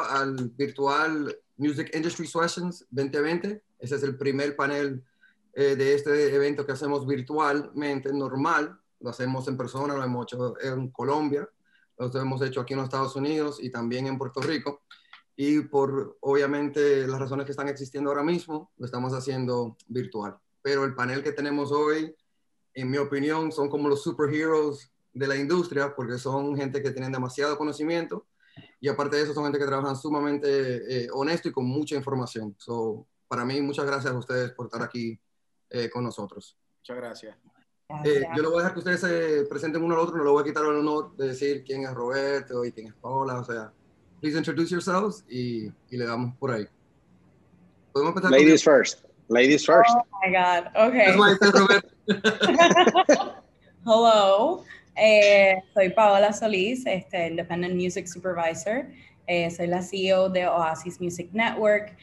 bienvenido al virtual Music Industry Sessions 2020. Ese es el primer panel de este evento que hacemos virtualmente, normal. Lo hacemos en persona, lo hemos hecho en Colombia, lo hemos hecho aquí en los Estados Unidos y también en Puerto Rico. Y por, obviamente, las razones que están existiendo ahora mismo, lo estamos haciendo virtual. Pero el panel que tenemos hoy, en mi opinión, son como los superheroes de la industria, porque son gente que tienen demasiado conocimiento y aparte de eso son gente que trabajan sumamente honesto y con mucha información. So, para mí, muchas gracias a ustedes por estar aquí con nosotros. Muchas gracias. Yo lo voy a dejar que ustedes se presenten uno al otro, no le voy a quitar el honor de decir quién es Roberto y quién es Paola, o sea, please introduce yourselves y le damos por ahí. ¿Podemos empezar? Ladies first. Ladies first. Oh my God. Okay. That's why I said Roberto. Hello. Soy Paola Solís, Independent Music Supervisor. Soy la CEO de Oasis Music Network.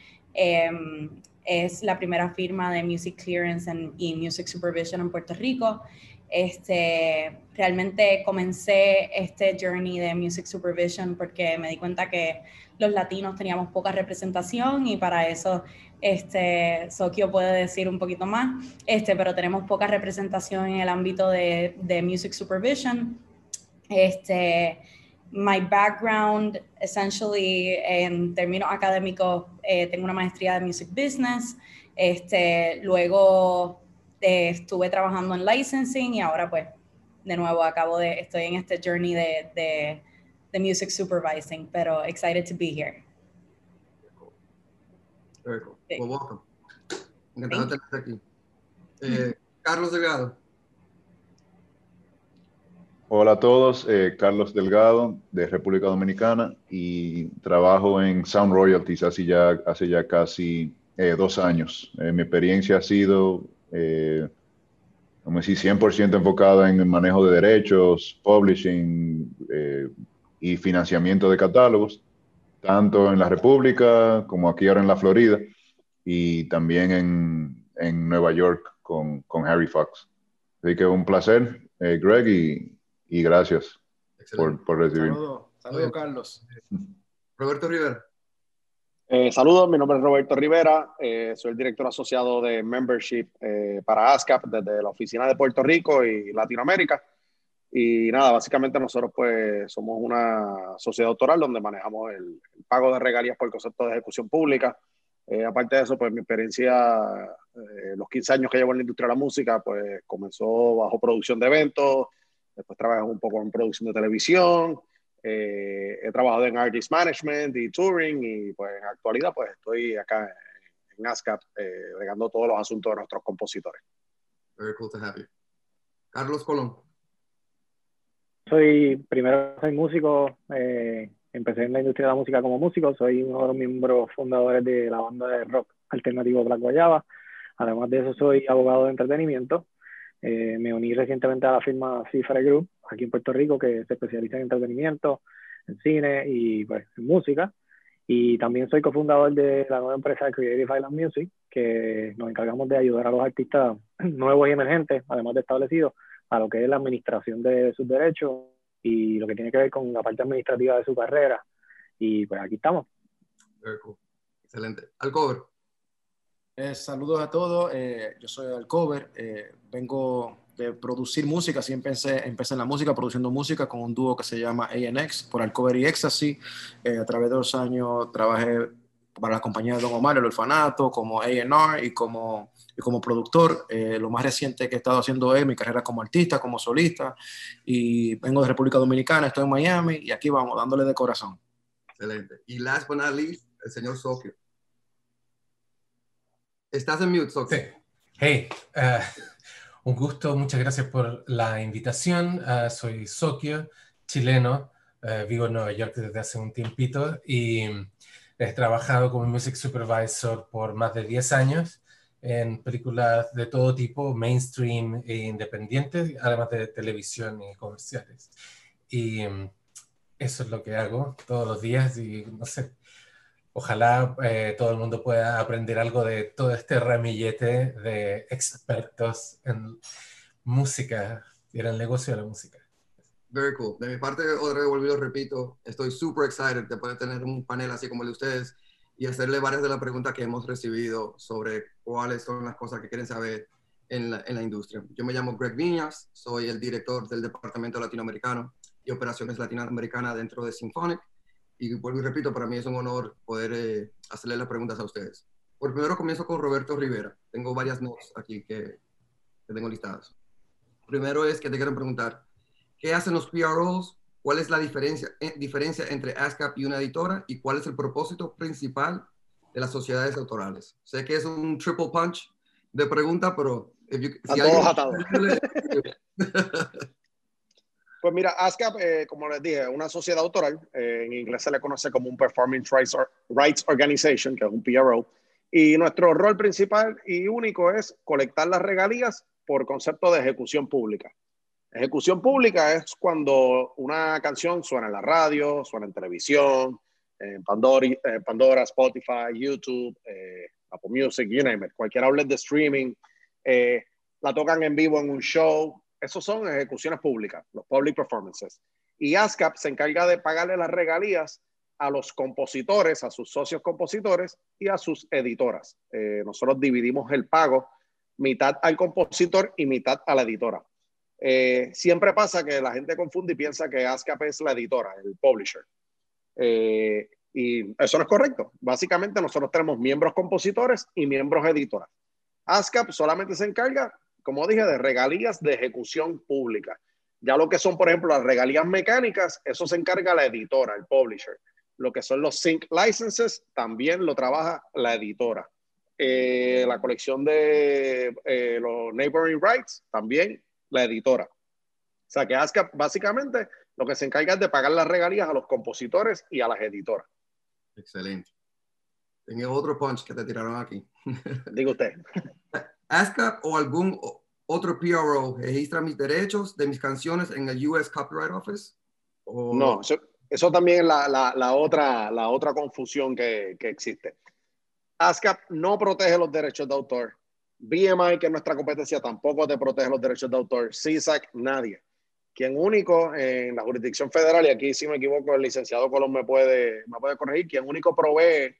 Es la primera firma de Music Clearance y Music Supervision en Puerto Rico. Realmente comencé este journey de Music Supervision porque me di cuenta que los latinos teníamos poca representación y para eso Sokio puede decir un poquito más, pero tenemos poca representación en el ámbito de Music Supervision. My background, essentially, en términos académicos, tengo una maestría de Music Business, luego estuve trabajando en licensing y ahora pues de nuevo estoy en este journey de music supervising, pero excited to be here. Very cool. Sí. Well, welcome. Encantado de tenerte aquí. Carlos Delgado. Hola a todos, Carlos Delgado de República Dominicana y trabajo en Sound Royalties hace ya casi 2 años. Mi experiencia ha sido como decir, 100% enfocada en el manejo de derechos, publishing y financiamiento de catálogos, tanto en la República como aquí ahora en la Florida y también en Nueva York con Harry Fox. Así que un placer, Greg, y gracias por recibirme. Saludos, Carlos. Roberto Rivera. Saludos, mi nombre es Roberto Rivera, soy el director asociado de Membership para ASCAP desde la oficina de Puerto Rico y Latinoamérica. Y nada, básicamente nosotros pues somos una sociedad autoral donde manejamos el pago de regalías por concepto de ejecución pública. Aparte de eso, pues mi experiencia, los 15 años que llevo en la industria de la música, pues comenzó bajo producción de eventos, después trabajé un poco en producción de televisión. He trabajado en Artist Management y Touring y pues en actualidad pues estoy acá en ASCAP bregando todos los asuntos de nuestros compositores. Very cool to have you. Carlos Colón. Primero soy músico, empecé en la industria de la música como músico, soy uno de los miembros fundadores de la banda de rock alternativo Black Guayaba, además de eso soy abogado de entretenimiento. Me uní recientemente a la firma Cifre Group aquí en Puerto Rico, que se especializa en entretenimiento, en cine y pues, en música. Y también soy cofundador de la nueva empresa Creative Island Music, que nos encargamos de ayudar a los artistas nuevos y emergentes, además de establecidos, a lo que es la administración de sus derechos y lo que tiene que ver con la parte administrativa de su carrera. Y pues aquí estamos. Very cool. Excelente. Alcover. Saludos a todos, yo soy Alcover, vengo de producir música, así empecé en la música, produciendo música con un dúo que se llama ANX, por Alcover y Ecstasy. A través de los años trabajé para la compañía de Don Omar, el orfanato, como A&R y como productor. Lo más reciente que he estado haciendo es mi carrera como artista, como solista, y vengo de República Dominicana, estoy en Miami, y aquí vamos, dándole de corazón. Excelente. Y last but not least, el señor Sokio. Estás en mute, Sokio. Sí. Hey, un gusto, muchas gracias por la invitación. Soy Sokio, chileno, vivo en Nueva York desde hace un tiempito y he trabajado como Music Supervisor por más de 10 años en películas de todo tipo, mainstream e independientes, además de televisión y comerciales. Y eso es lo que hago todos los días y no sé. Ojalá todo el mundo pueda aprender algo de todo este ramillete de expertos en música y en el negocio de la música. Very cool. De mi parte, otra vez, lo repito, estoy super excited de poder tener un panel así como el de ustedes y hacerle varias de las preguntas que hemos recibido sobre cuáles son las cosas que quieren saber en la industria. Yo me llamo Greg Viñas, soy el director del Departamento Latinoamericano y Operaciones Latinoamericanas dentro de Symphonic. Y vuelvo y repito, para mí es un honor poder hacerle las preguntas a ustedes. Por primero comienzo con Roberto Rivera. Tengo varias notas aquí que tengo listadas. Primero es que te quiero preguntar, ¿qué hacen los PROs? ¿Cuál es la diferencia entre ASCAP y una editora? ¿Y cuál es el propósito principal de las sociedades autorales? Sé que es un triple punch de pregunta, pero... Pues mira, ASCAP, como les dije, es una sociedad autoral. En inglés se le conoce como un Performing Rights Organization, que es un PRO. Y nuestro rol principal y único es colectar las regalías por concepto de ejecución pública. Ejecución pública es cuando una canción suena en la radio, suena en televisión, en Pandora, Spotify, YouTube, Apple Music, you name it, cualquier outlet de streaming, la tocan en vivo en un show. Esos son ejecuciones públicas, los public performances. Y ASCAP se encarga de pagarle las regalías a los compositores, a sus socios compositores y a sus editoras. Nosotros dividimos el pago mitad al compositor y mitad a la editora. Siempre pasa que la gente confunde y piensa que ASCAP es la editora, el publisher. Y eso no es correcto. Básicamente nosotros tenemos miembros compositores y miembros editoras. ASCAP solamente se encarga, como dije, de regalías de ejecución pública. Ya lo que son, por ejemplo, las regalías mecánicas, eso se encarga la editora, el publisher. Lo que son los sync licenses, también lo trabaja la editora. La colección de los neighboring rights, también la editora. O sea que ASCAP básicamente lo que se encarga es de pagar las regalías a los compositores y a las editoras. Excelente. Tenía otro punch que te tiraron aquí. Digo usted. ASCAP o algún otro PRO registra mis derechos de mis canciones en el US Copyright Office? ¿O? No, eso también es la otra confusión que existe. ASCAP no protege los derechos de autor. BMI, que es nuestra competencia, tampoco te protege los derechos de autor. CISAC, nadie. Quien único en la jurisdicción federal, y aquí si me equivoco el licenciado Colón me puede corregir, quien único provee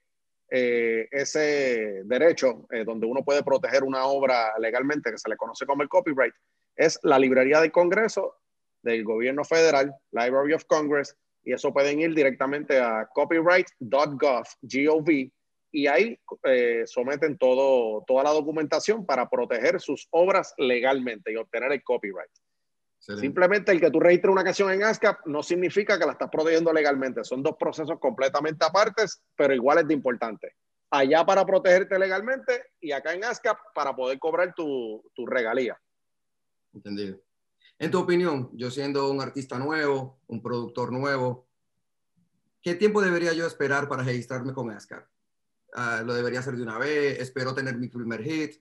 ese derecho donde uno puede proteger una obra legalmente, que se le conoce como el copyright, es la librería del Congreso del gobierno federal, Library of Congress, y eso pueden ir directamente a copyright.gov, y ahí someten toda la documentación para proteger sus obras legalmente y obtener el copyright. Excelente. Simplemente el que tú registres una canción en ASCAP no significa que la estás protegiendo legalmente. Son dos procesos completamente apartes, pero iguales de importantes. Allá para protegerte legalmente y acá en ASCAP para poder cobrar tu regalía. Entendido. En tu opinión, yo siendo un artista nuevo, un productor nuevo, ¿qué tiempo debería yo esperar para registrarme con ASCAP? ¿Lo debería hacer de una vez? ¿Espero tener mi primer hit?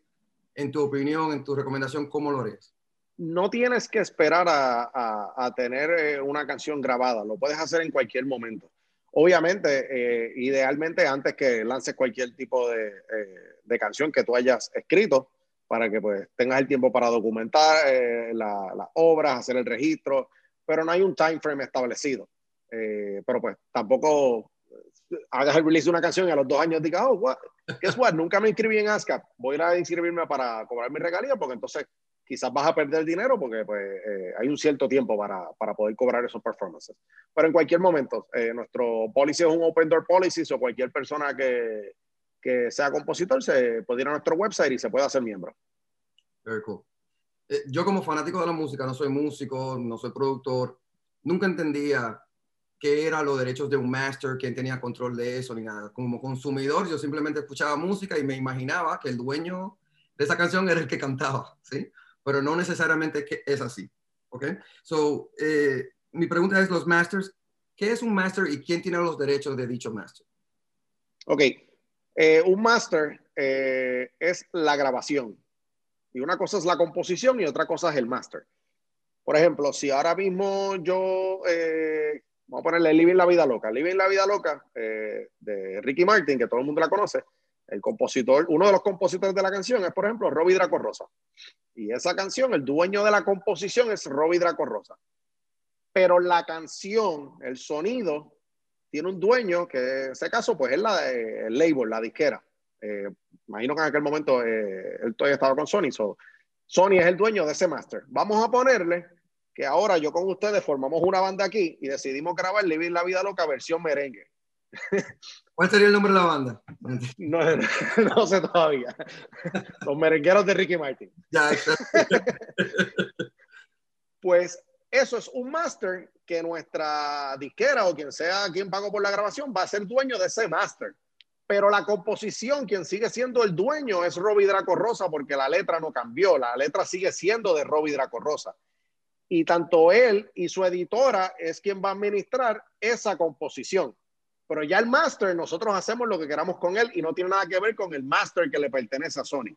En tu opinión, en tu recomendación, ¿cómo lo harías? No tienes que esperar a tener una canción grabada. Lo puedes hacer en cualquier momento. Obviamente, idealmente antes que lances cualquier tipo de canción que tú hayas escrito, para que pues tengas el tiempo para documentar las obras, hacer el registro, pero no hay un time frame establecido. Pero pues tampoco hagas el release de una canción y a los 2 años digas, oh, what? Guess what? Nunca me inscribí en ASCAP, voy a inscribirme para cobrar mi regalía, porque entonces quizás vas a perder dinero, porque pues, hay un cierto tiempo para poder cobrar esos performances. Pero en cualquier momento, nuestro policy es un open door policy, o cualquier persona que sea compositor se puede ir a nuestro website y se puede hacer miembro. Very cool. Yo como fanático de la música, no soy músico, no soy productor, nunca entendía qué eran los derechos de un master, quién tenía control de eso, ni nada. Como consumidor, yo simplemente escuchaba música y me imaginaba que el dueño de esa canción era el que cantaba, ¿sí? Pero no necesariamente que es así, ¿ok? So, mi pregunta es los masters. ¿Qué es un master y quién tiene los derechos de dicho master? Ok, un master es la grabación. Y una cosa es la composición y otra cosa es el master. Por ejemplo, si ahora mismo yo... vamos a ponerle Living la Vida Loca. Living la Vida Loca, de Ricky Martin, que todo el mundo la conoce. El compositor, uno de los compositores de la canción es, por ejemplo, Robbie Draco Rosa. Y esa canción, el dueño de la composición es Robbie Draco Rosa. pero la canción, el sonido, tiene un dueño que en ese caso pues es el label, la disquera. Imagino que en aquel momento él todavía estaba con Sony. Sony es el dueño de ese master. Vamos a ponerle que ahora yo con ustedes formamos una banda aquí y decidimos grabar Living la Vida Loca versión merengue. ¿Cuál sería el nombre de la banda? No sé todavía. Los merengueros de Ricky Martin. Ya, exacto. Pues eso es un master que nuestra disquera o quien sea quien pagó por la grabación va a ser dueño de ese master. Pero la composición, quien sigue siendo el dueño es Robbie Draco Rosa, porque la letra no cambió. La letra sigue siendo de Robbie Draco Rosa. Y tanto él y su editora es quien va a administrar esa composición. Pero ya el master, nosotros hacemos lo que queramos con él y no tiene nada que ver con el master que le pertenece a Sony.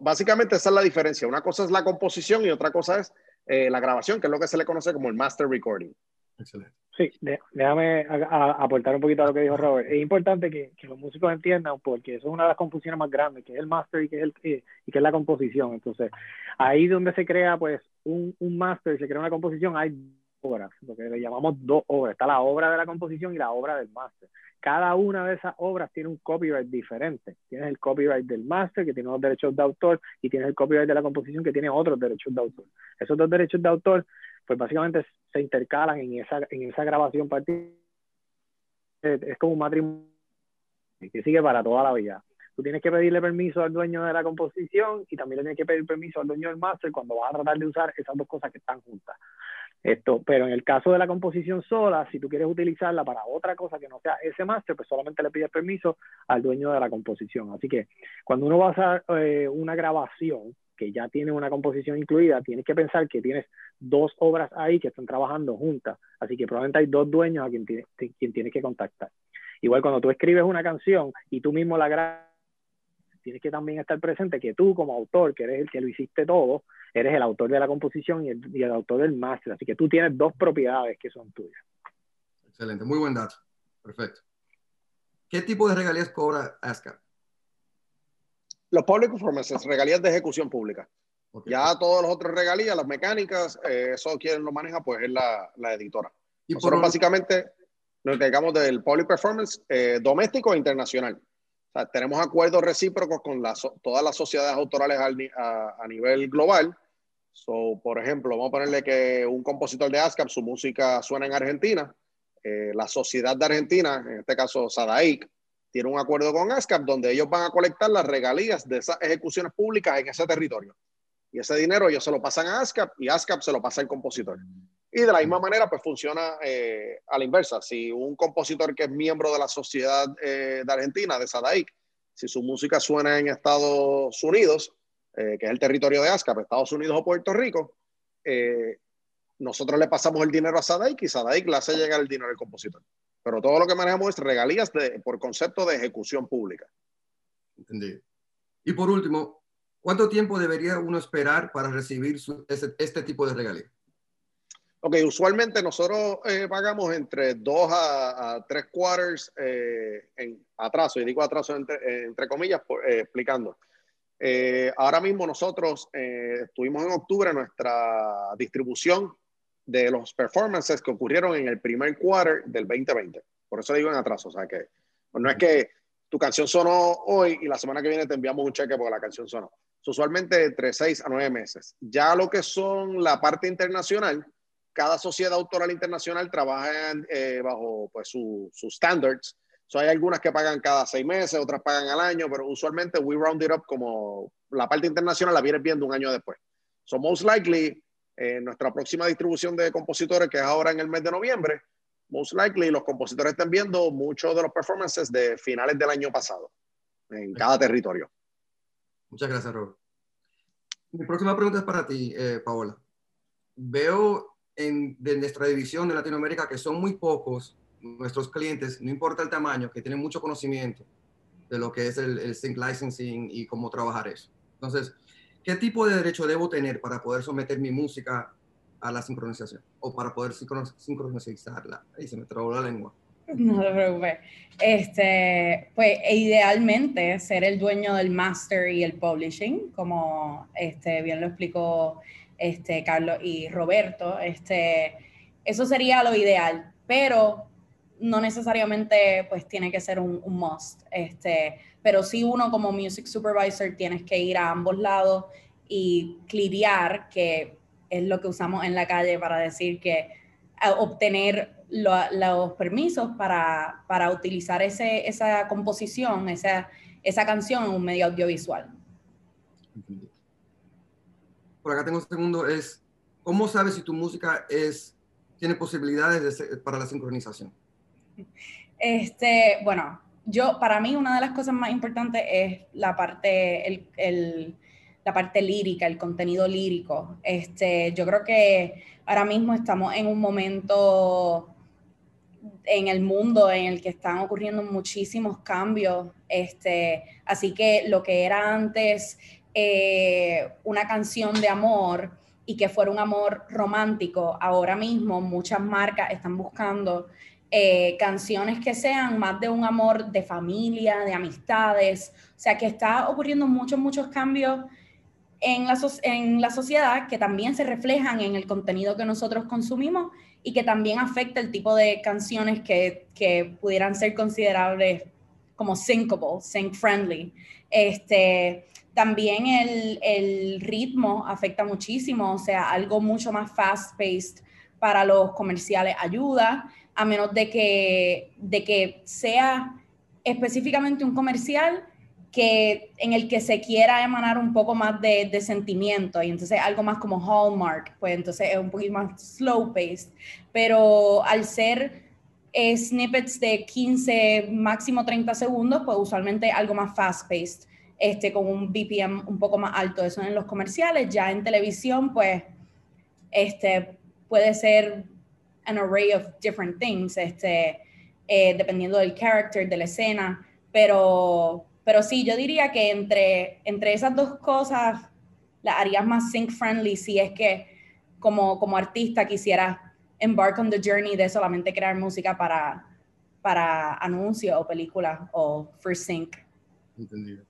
Básicamente esa es la diferencia. Una cosa es la composición y otra cosa es la grabación, que es lo que se le conoce como el master recording. Excelente. Sí, déjame aportar un poquito a lo que dijo Robert. Es importante que los músicos entiendan, porque eso es una de las confusiones más grandes, que es el master y que es la composición. Entonces, ahí donde se crea pues un master, se crea una composición, hay obras, lo que le llamamos dos obras. Está la obra de la composición y la obra del máster. Cada una de esas obras tiene un copyright diferente. Tienes el copyright del máster, que tiene unos derechos de autor, y tienes el copyright de la composición, que tiene otros derechos de autor. Esos dos derechos de autor pues básicamente se intercalan en esa grabación particular. Es como un matrimonio que sigue para toda la vida. Tú tienes que pedirle permiso al dueño de la composición y también le tienes que pedir permiso al dueño del máster cuando vas a tratar de usar esas dos cosas que están juntas. Pero en el caso de la composición sola, si tú quieres utilizarla para otra cosa que no sea ese máster, pues solamente le pides permiso al dueño de la composición. Así que cuando uno va a hacer una grabación que ya tiene una composición incluida, tienes que pensar que tienes dos obras ahí que están trabajando juntas. Así que probablemente hay dos dueños a quien tienes que contactar. Igual cuando tú escribes una canción y tú mismo la grabas, tienes que también estar presente que tú como autor, que eres el que lo hiciste todo, eres el autor de la composición y el autor del máster. Así que tú tienes dos propiedades que son tuyas. Excelente, muy buen dato. Perfecto. ¿Qué tipo de regalías cobra ASCAP? Los public performances, regalías de ejecución pública. Okay. Ya todas las otras regalías, las mecánicas, eso quien lo maneja pues es la editora. ¿Y nosotros básicamente nos encargamos del public performance doméstico e internacional? O sea, tenemos acuerdos recíprocos con todas las sociedades autorales a nivel global. So, por ejemplo, vamos a ponerle que un compositor de ASCAP, su música suena en Argentina. La sociedad de Argentina, en este caso SADAIC, tiene un acuerdo con ASCAP donde ellos van a colectar las regalías de esas ejecuciones públicas en ese territorio. Y ese dinero ellos se lo pasan a ASCAP y ASCAP se lo pasa al compositor. Y de la misma manera, pues funciona a la inversa. Si un compositor que es miembro de la sociedad de Argentina, de SADAIC, si su música suena en Estados Unidos, que es el territorio de ASCAP, Estados Unidos o Puerto Rico, nosotros le pasamos el dinero a SADAIC y SADAIC le hace llegar el dinero al compositor. Pero todo lo que manejamos es regalías por concepto de ejecución pública. Entendido. Y por último, ¿cuánto tiempo debería uno esperar para recibir este tipo de regalías? Ok, usualmente nosotros pagamos entre 2 a 3 quarters en atraso, y digo atraso entre comillas, explicando. Ahora mismo nosotros tuvimos en octubre nuestra distribución de los performances que ocurrieron en el primer quarter del 2020. Por eso le digo en atraso, o sea que no es que tu canción sonó hoy y la semana que viene te enviamos un cheque porque la canción sonó. Usualmente entre 6 a 9 meses. Ya lo que son la parte internacional, cada sociedad autoral internacional trabaja bajo pues, sus standards. So, hay algunas que pagan cada 6 meses, otras pagan al año, pero usualmente we round it up como la parte internacional la vienes viendo un año después. So most likely, nuestra próxima distribución de compositores, que es ahora en el mes de noviembre, most likely los compositores están viendo muchos de los performances de finales del año pasado en cada territorio. Muchas gracias, Rob. Mi próxima pregunta es para ti, Paola. Veo de nuestra división de Latinoamérica que son muy pocos nuestros clientes, no importa el tamaño, que tienen mucho conocimiento de lo que es el sync licensing y cómo trabajar eso. Entonces, ¿qué tipo de derecho debo tener para poder someter mi música a la sincronización o para poder sincronizarla? Ahí se me trabó la lengua. No te preocupes. Pues idealmente ser el dueño del master y el publishing, como bien lo explicó Carlos y Roberto, Eso sería lo ideal, pero no necesariamente pues tiene que ser un must. Pero sí, uno como music supervisor tienes que ir a ambos lados y clidear, que es lo que usamos en la calle para decir que obtener los permisos para utilizar esa composición, esa canción en un medio audiovisual. Por acá tengo un segundo, es ¿cómo sabes si tu música tiene posibilidades para la sincronización? Bueno, para mí una de las cosas más importantes es la parte, la parte lírica, el contenido lírico. Yo creo que ahora mismo estamos en un momento en el mundo en el que están ocurriendo muchísimos cambios. Así que lo que era antes una canción de amor y que fuera un amor romántico, ahora mismo muchas marcas están buscando canciones que sean más de un amor de familia, de amistades. O sea que está ocurriendo muchos cambios en la sociedad, que también se reflejan en el contenido que nosotros consumimos y que también afecta el tipo de canciones que pudieran ser considerables como syncable, sync friendly. También el ritmo afecta muchísimo, o sea, algo mucho más fast-paced para los comerciales ayuda, a menos de que sea específicamente un comercial en el que se quiera emanar un poco más de sentimiento, y entonces algo más como Hallmark, pues entonces es un poquito más slow-paced. Pero al ser snippets de 15, máximo 30 segundos, pues usualmente algo más fast-paced, con un BPM un poco más alto. Eso en los comerciales. Ya en televisión, pues, puede ser an array of different things, dependiendo del character, de la escena, pero sí, yo diría que entre esas dos cosas las harías más sync friendly si es que como artista quisieras embark on the journey de solamente crear música para anuncios o películas o for sync. Entendido.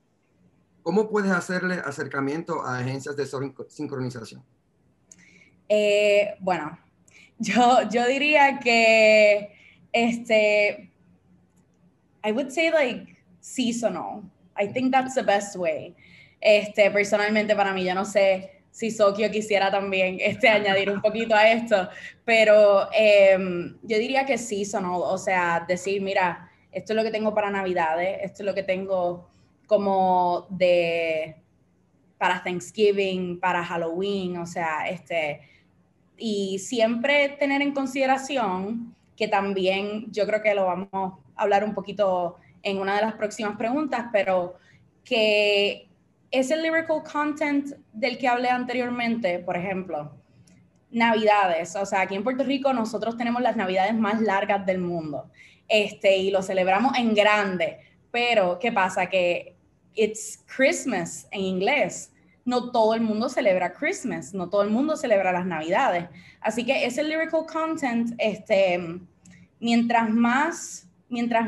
¿Cómo puedes hacerle acercamiento a agencias de sincronización? Bueno, yo diría que I would say like seasonal. I think that's the best way. Personalmente para mí, yo no sé si Sokio quisiera también añadir un poquito a esto, pero yo diría que seasonal, o sea, decir, mira, esto es lo que tengo para Navidades, esto es lo que tengo como para Thanksgiving, para Halloween, o sea, y siempre tener en consideración que también, yo creo que lo vamos a hablar un poquito en una de las próximas preguntas, pero que ese lyrical content del que hablé anteriormente, por ejemplo, Navidades, o sea, aquí en Puerto Rico nosotros tenemos las Navidades más largas del mundo, y lo celebramos en grande, pero ¿qué pasa? Que it's Christmas en inglés. No todo el mundo celebra Christmas, no todo el mundo celebra las Navidades. Así que ese lyrical content, mientras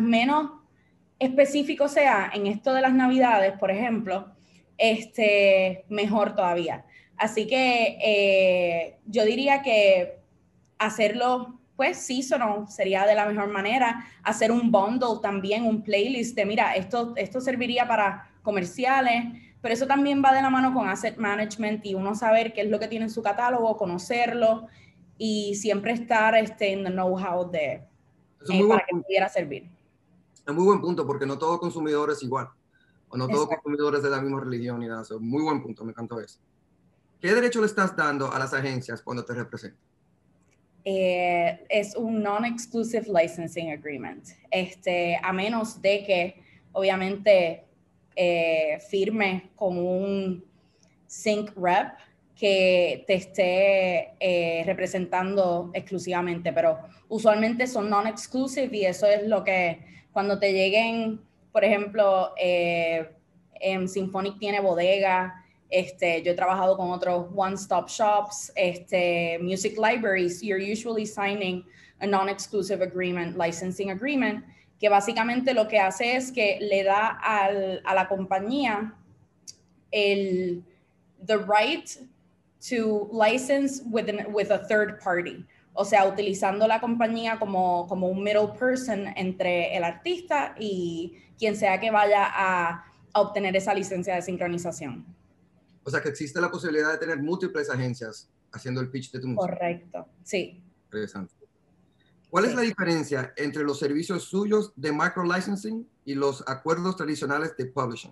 menos específico sea en esto de las Navidades, por ejemplo, mejor todavía. Así que yo diría que hacerlo, pues, seasonal sería de la mejor manera. Hacer un bundle también, un playlist de, mira, esto serviría para comerciales, pero eso también va de la mano con asset management y uno saber qué es lo que tiene en su catálogo, conocerlo y siempre estar en el know-how de para que pudiera servir. Es muy buen punto, porque no todo consumidor es igual, o no todo consumidor es de la misma religión y nada. Eso, muy buen punto, me encantó eso. ¿Qué derecho le estás dando a las agencias cuando te representan? Es un non-exclusive licensing agreement, a menos de que, obviamente, firme con un sync rep que te esté representando exclusivamente, pero usualmente son non-exclusive, y eso es lo que cuando te lleguen, por ejemplo, en Symphonic tiene bodega, yo he trabajado con otros one-stop shops, music libraries, you're usually signing a non-exclusive agreement, licensing agreement, que básicamente lo que hace es que le da a la compañía the right to license with a third party. O sea, utilizando la compañía como un middle person entre el artista y quien sea que vaya a obtener esa licencia de sincronización. O sea, que existe la posibilidad de tener múltiples agencias haciendo el pitch de tu música. Correcto, sí. Interesante. ¿Cuál es la diferencia entre los servicios suyos de microlicensing y los acuerdos tradicionales de publishing?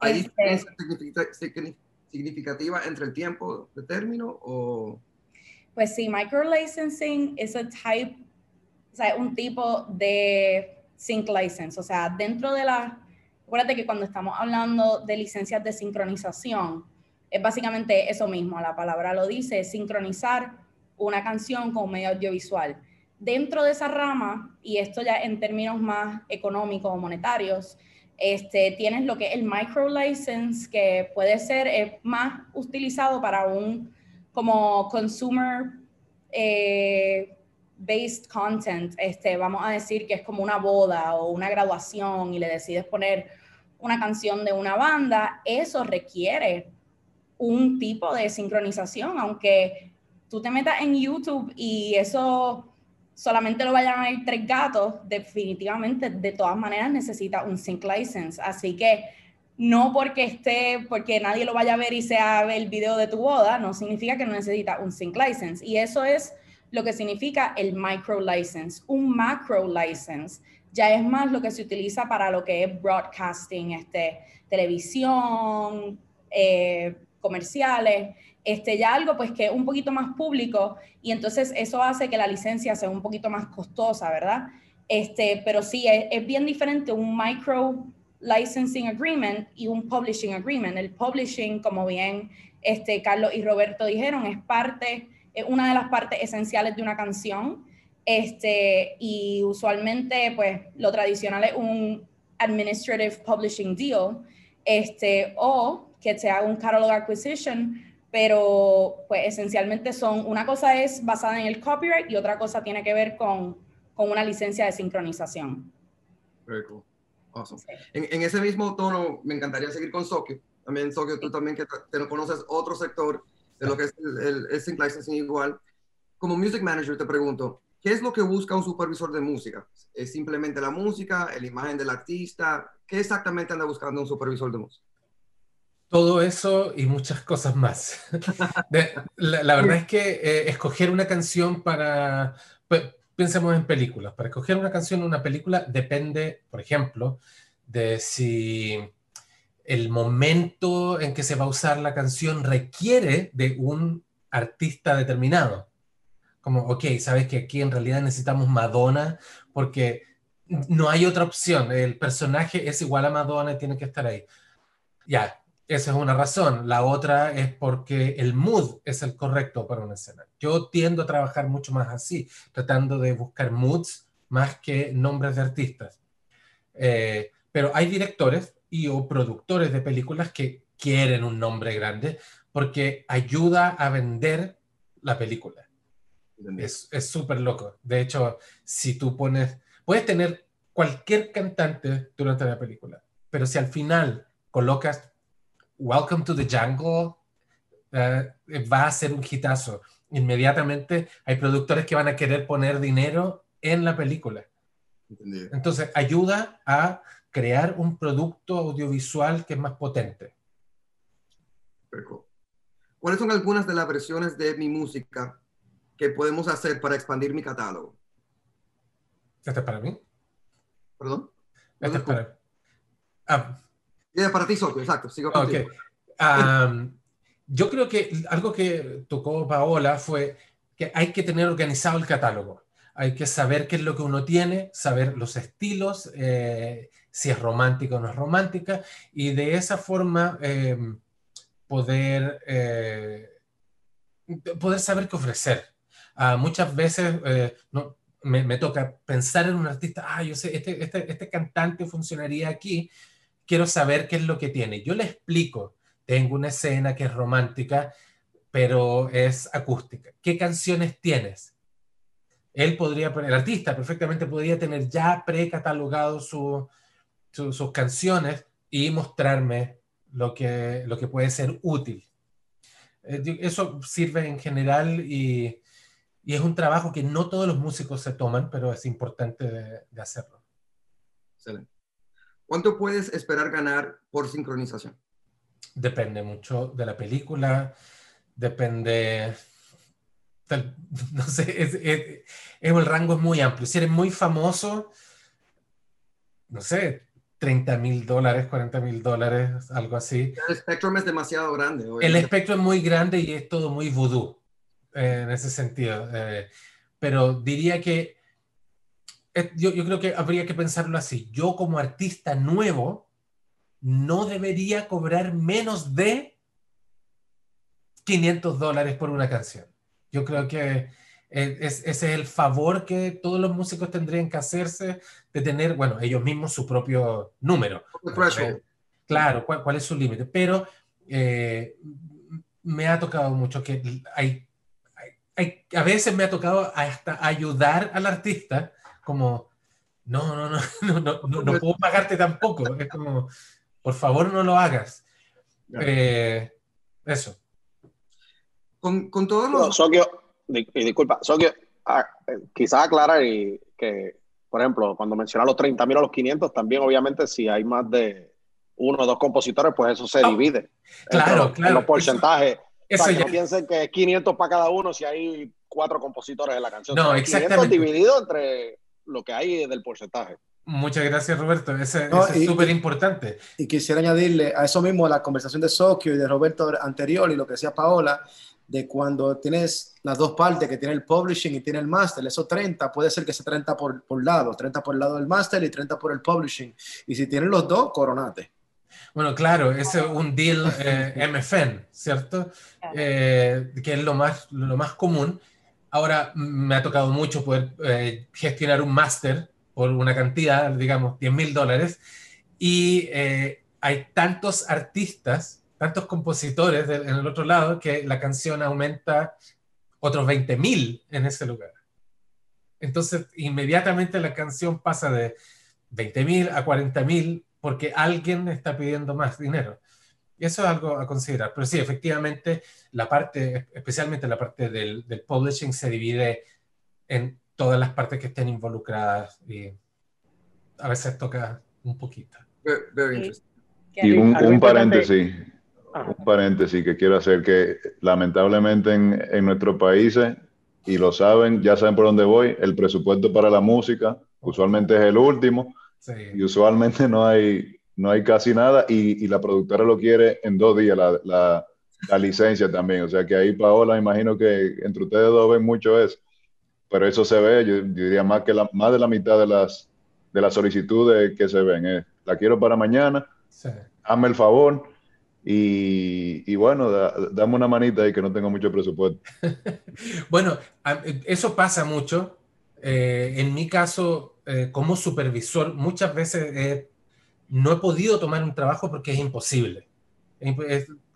¿Hay diferencia significativa entre el tiempo de término o...? Pues sí, microlicensing es un tipo de sync license. O sea, dentro de la... Acuérdate que cuando estamos hablando de licencias de sincronización, es básicamente eso mismo, la palabra lo dice, es sincronizar una canción con un medio audiovisual. Dentro de esa rama, y esto ya en términos más económicos o monetarios, tienes lo que es el microlicense, que puede ser más utilizado para un... como consumer-based content, vamos a decir que es como una boda o una graduación y le decides poner una canción de una banda, eso requiere un tipo de sincronización, aunque tú te metas en YouTube y eso solamente lo vayan a ver 3 gatos, definitivamente de todas maneras necesita un sync license, así que no porque nadie lo vaya a ver y sea el video de tu boda, no significa que no necesita un sync license. Y eso es lo que significa el micro license. Un macro license ya es más lo que se utiliza para lo que es broadcasting, televisión, comerciales, ya algo pues que es un poquito más público y entonces eso hace que la licencia sea un poquito más costosa, ¿verdad? Pero sí, es bien diferente un micro licensing agreement y un publishing agreement. El publishing, como bien Carlos y Roberto dijeron, es una de las partes esenciales de una canción, y usualmente pues lo tradicional es un administrative publishing deal, o que se haga un catalog acquisition, pero pues esencialmente son, una cosa es basada en el copyright y otra cosa tiene que ver con una licencia de sincronización. Very cool. Awesome. Sí. En ese mismo tono, me encantaría seguir con Sokio. También, Sokio, tú también que te conoces otro sector de lo que es el sync licensing igual. Como music manager te pregunto, ¿qué es lo que busca un supervisor de música? ¿Es simplemente la música, la imagen del artista? ¿Qué exactamente anda buscando un supervisor de música? Todo eso y muchas cosas más. La verdad es que escoger una canción para... Pensemos en películas. Para escoger una canción o una película depende, por ejemplo, de si el momento en que se va a usar la canción requiere de un artista determinado. Como, ok, sabes que aquí en realidad necesitamos Madonna porque no hay otra opción. El personaje es igual a Madonna y tiene que estar ahí. Ya, esa es una razón. La otra es porque el mood es el correcto para una escena. Yo tiendo a trabajar mucho más así, tratando de buscar moods más que nombres de artistas. Pero hay directores y o productores de películas que quieren un nombre grande porque ayuda a vender la película. Es súper loco. De hecho, si tú pones... Puedes tener cualquier cantante durante la película, pero si al final colocas... Welcome to the Jungle va a ser un hitazo. Inmediatamente hay productores que van a querer poner dinero en la película. Entendido. Entonces ayuda a crear un producto audiovisual que es más potente. Perfecto. ¿Cuáles son algunas de las versiones de mi música que podemos hacer para expandir mi catálogo? ¿Esta es para mí? ¿Perdón? Esta es para... Para ti, Sokio, exacto. Sigo contigo. Okay. Yo creo que algo que tocó Paola fue que hay que tener organizado el catálogo. Hay que saber qué es lo que uno tiene, saber los estilos, si es romántica o no es romántica, y de esa forma poder saber qué ofrecer. Muchas veces me toca pensar en un artista, yo sé, este cantante funcionaría aquí, quiero saber qué es lo que tiene. Yo le explico, tengo una escena que es romántica, pero es acústica. ¿Qué canciones tienes? El artista perfectamente podría tener ya precatalogado sus canciones y mostrarme lo que puede ser útil. Eso sirve en general y, Y es un trabajo que no todos los músicos se toman, pero es importante de hacerlo. Excelente. ¿Cuánto puedes esperar ganar por sincronización? Depende mucho de la película, depende... no sé, el rango es muy amplio. Si eres muy famoso, no sé, $30,000, $40,000, algo así. El espectro es demasiado grande. Obviamente. El espectro es muy grande y es todo muy vudú en ese sentido. Pero diría que yo creo que habría que pensarlo así. Yo como artista nuevo no debería cobrar menos de $500 por una canción. Yo creo que ese es el favor que todos los músicos tendrían que hacerse de tener, bueno, ellos mismos su propio número. Claro, ¿cuál es su límite? Pero me ha tocado mucho que a veces me ha tocado hasta ayudar al artista, como, no puedo pagarte tampoco. Es como, por favor no lo hagas. Eso. Con todos los... Disculpa, Sokio, quizás aclarar que, por ejemplo, cuando mencionas los 30,000 a los 500, también obviamente si hay más de uno o dos compositores, pues eso se divide. Claro, claro. En los porcentajes. Eso, o sea, que no piensen que es 500 para cada uno si hay 4 compositores en la canción. No, exactamente. 500 dividido entre lo que hay del porcentaje. Muchas gracias, Roberto. Ese es súper importante. Y quisiera añadirle a eso mismo a la conversación de Sokio y de Roberto anterior y lo que decía Paola, de cuando tienes las dos partes que tiene el publishing y tiene el máster, esos 30 puede ser que sea 30 por lado, 30 por el lado del máster y 30 por el publishing, y si tienen los dos, coronate. Bueno, claro, ese es un deal MFN, ¿cierto? Que es lo más común. Ahora me ha tocado mucho poder gestionar un máster por una cantidad, digamos $10,000, y hay tantos artistas, tantos compositores en el otro lado, que la canción aumenta otros $20,000 en ese lugar. Entonces, inmediatamente la canción pasa de $20,000 a $40,000 porque alguien está pidiendo más dinero. Y eso es algo a considerar. Pero sí, efectivamente, la parte, especialmente la parte del publishing, se divide en todas las partes que estén involucradas y a veces toca un poquito. Very interesting. Y un paréntesis. Un paréntesis que quiero hacer, que lamentablemente en nuestros países, y lo saben, ya saben por dónde voy, el presupuesto para la música usualmente es el último, sí, y usualmente no hay casi nada, y la productora lo quiere en 2 días, la licencia también, o sea que ahí, Paola, imagino que entre ustedes dos ven mucho eso, pero eso se ve, yo diría más de la mitad de las solicitudes que se ven, la quiero para mañana, sí, hazme el favor. Y bueno, dame una manita ahí que no tengo mucho presupuesto. Bueno, eso pasa mucho. En mi caso, como supervisor, muchas veces no he podido tomar un trabajo porque es imposible.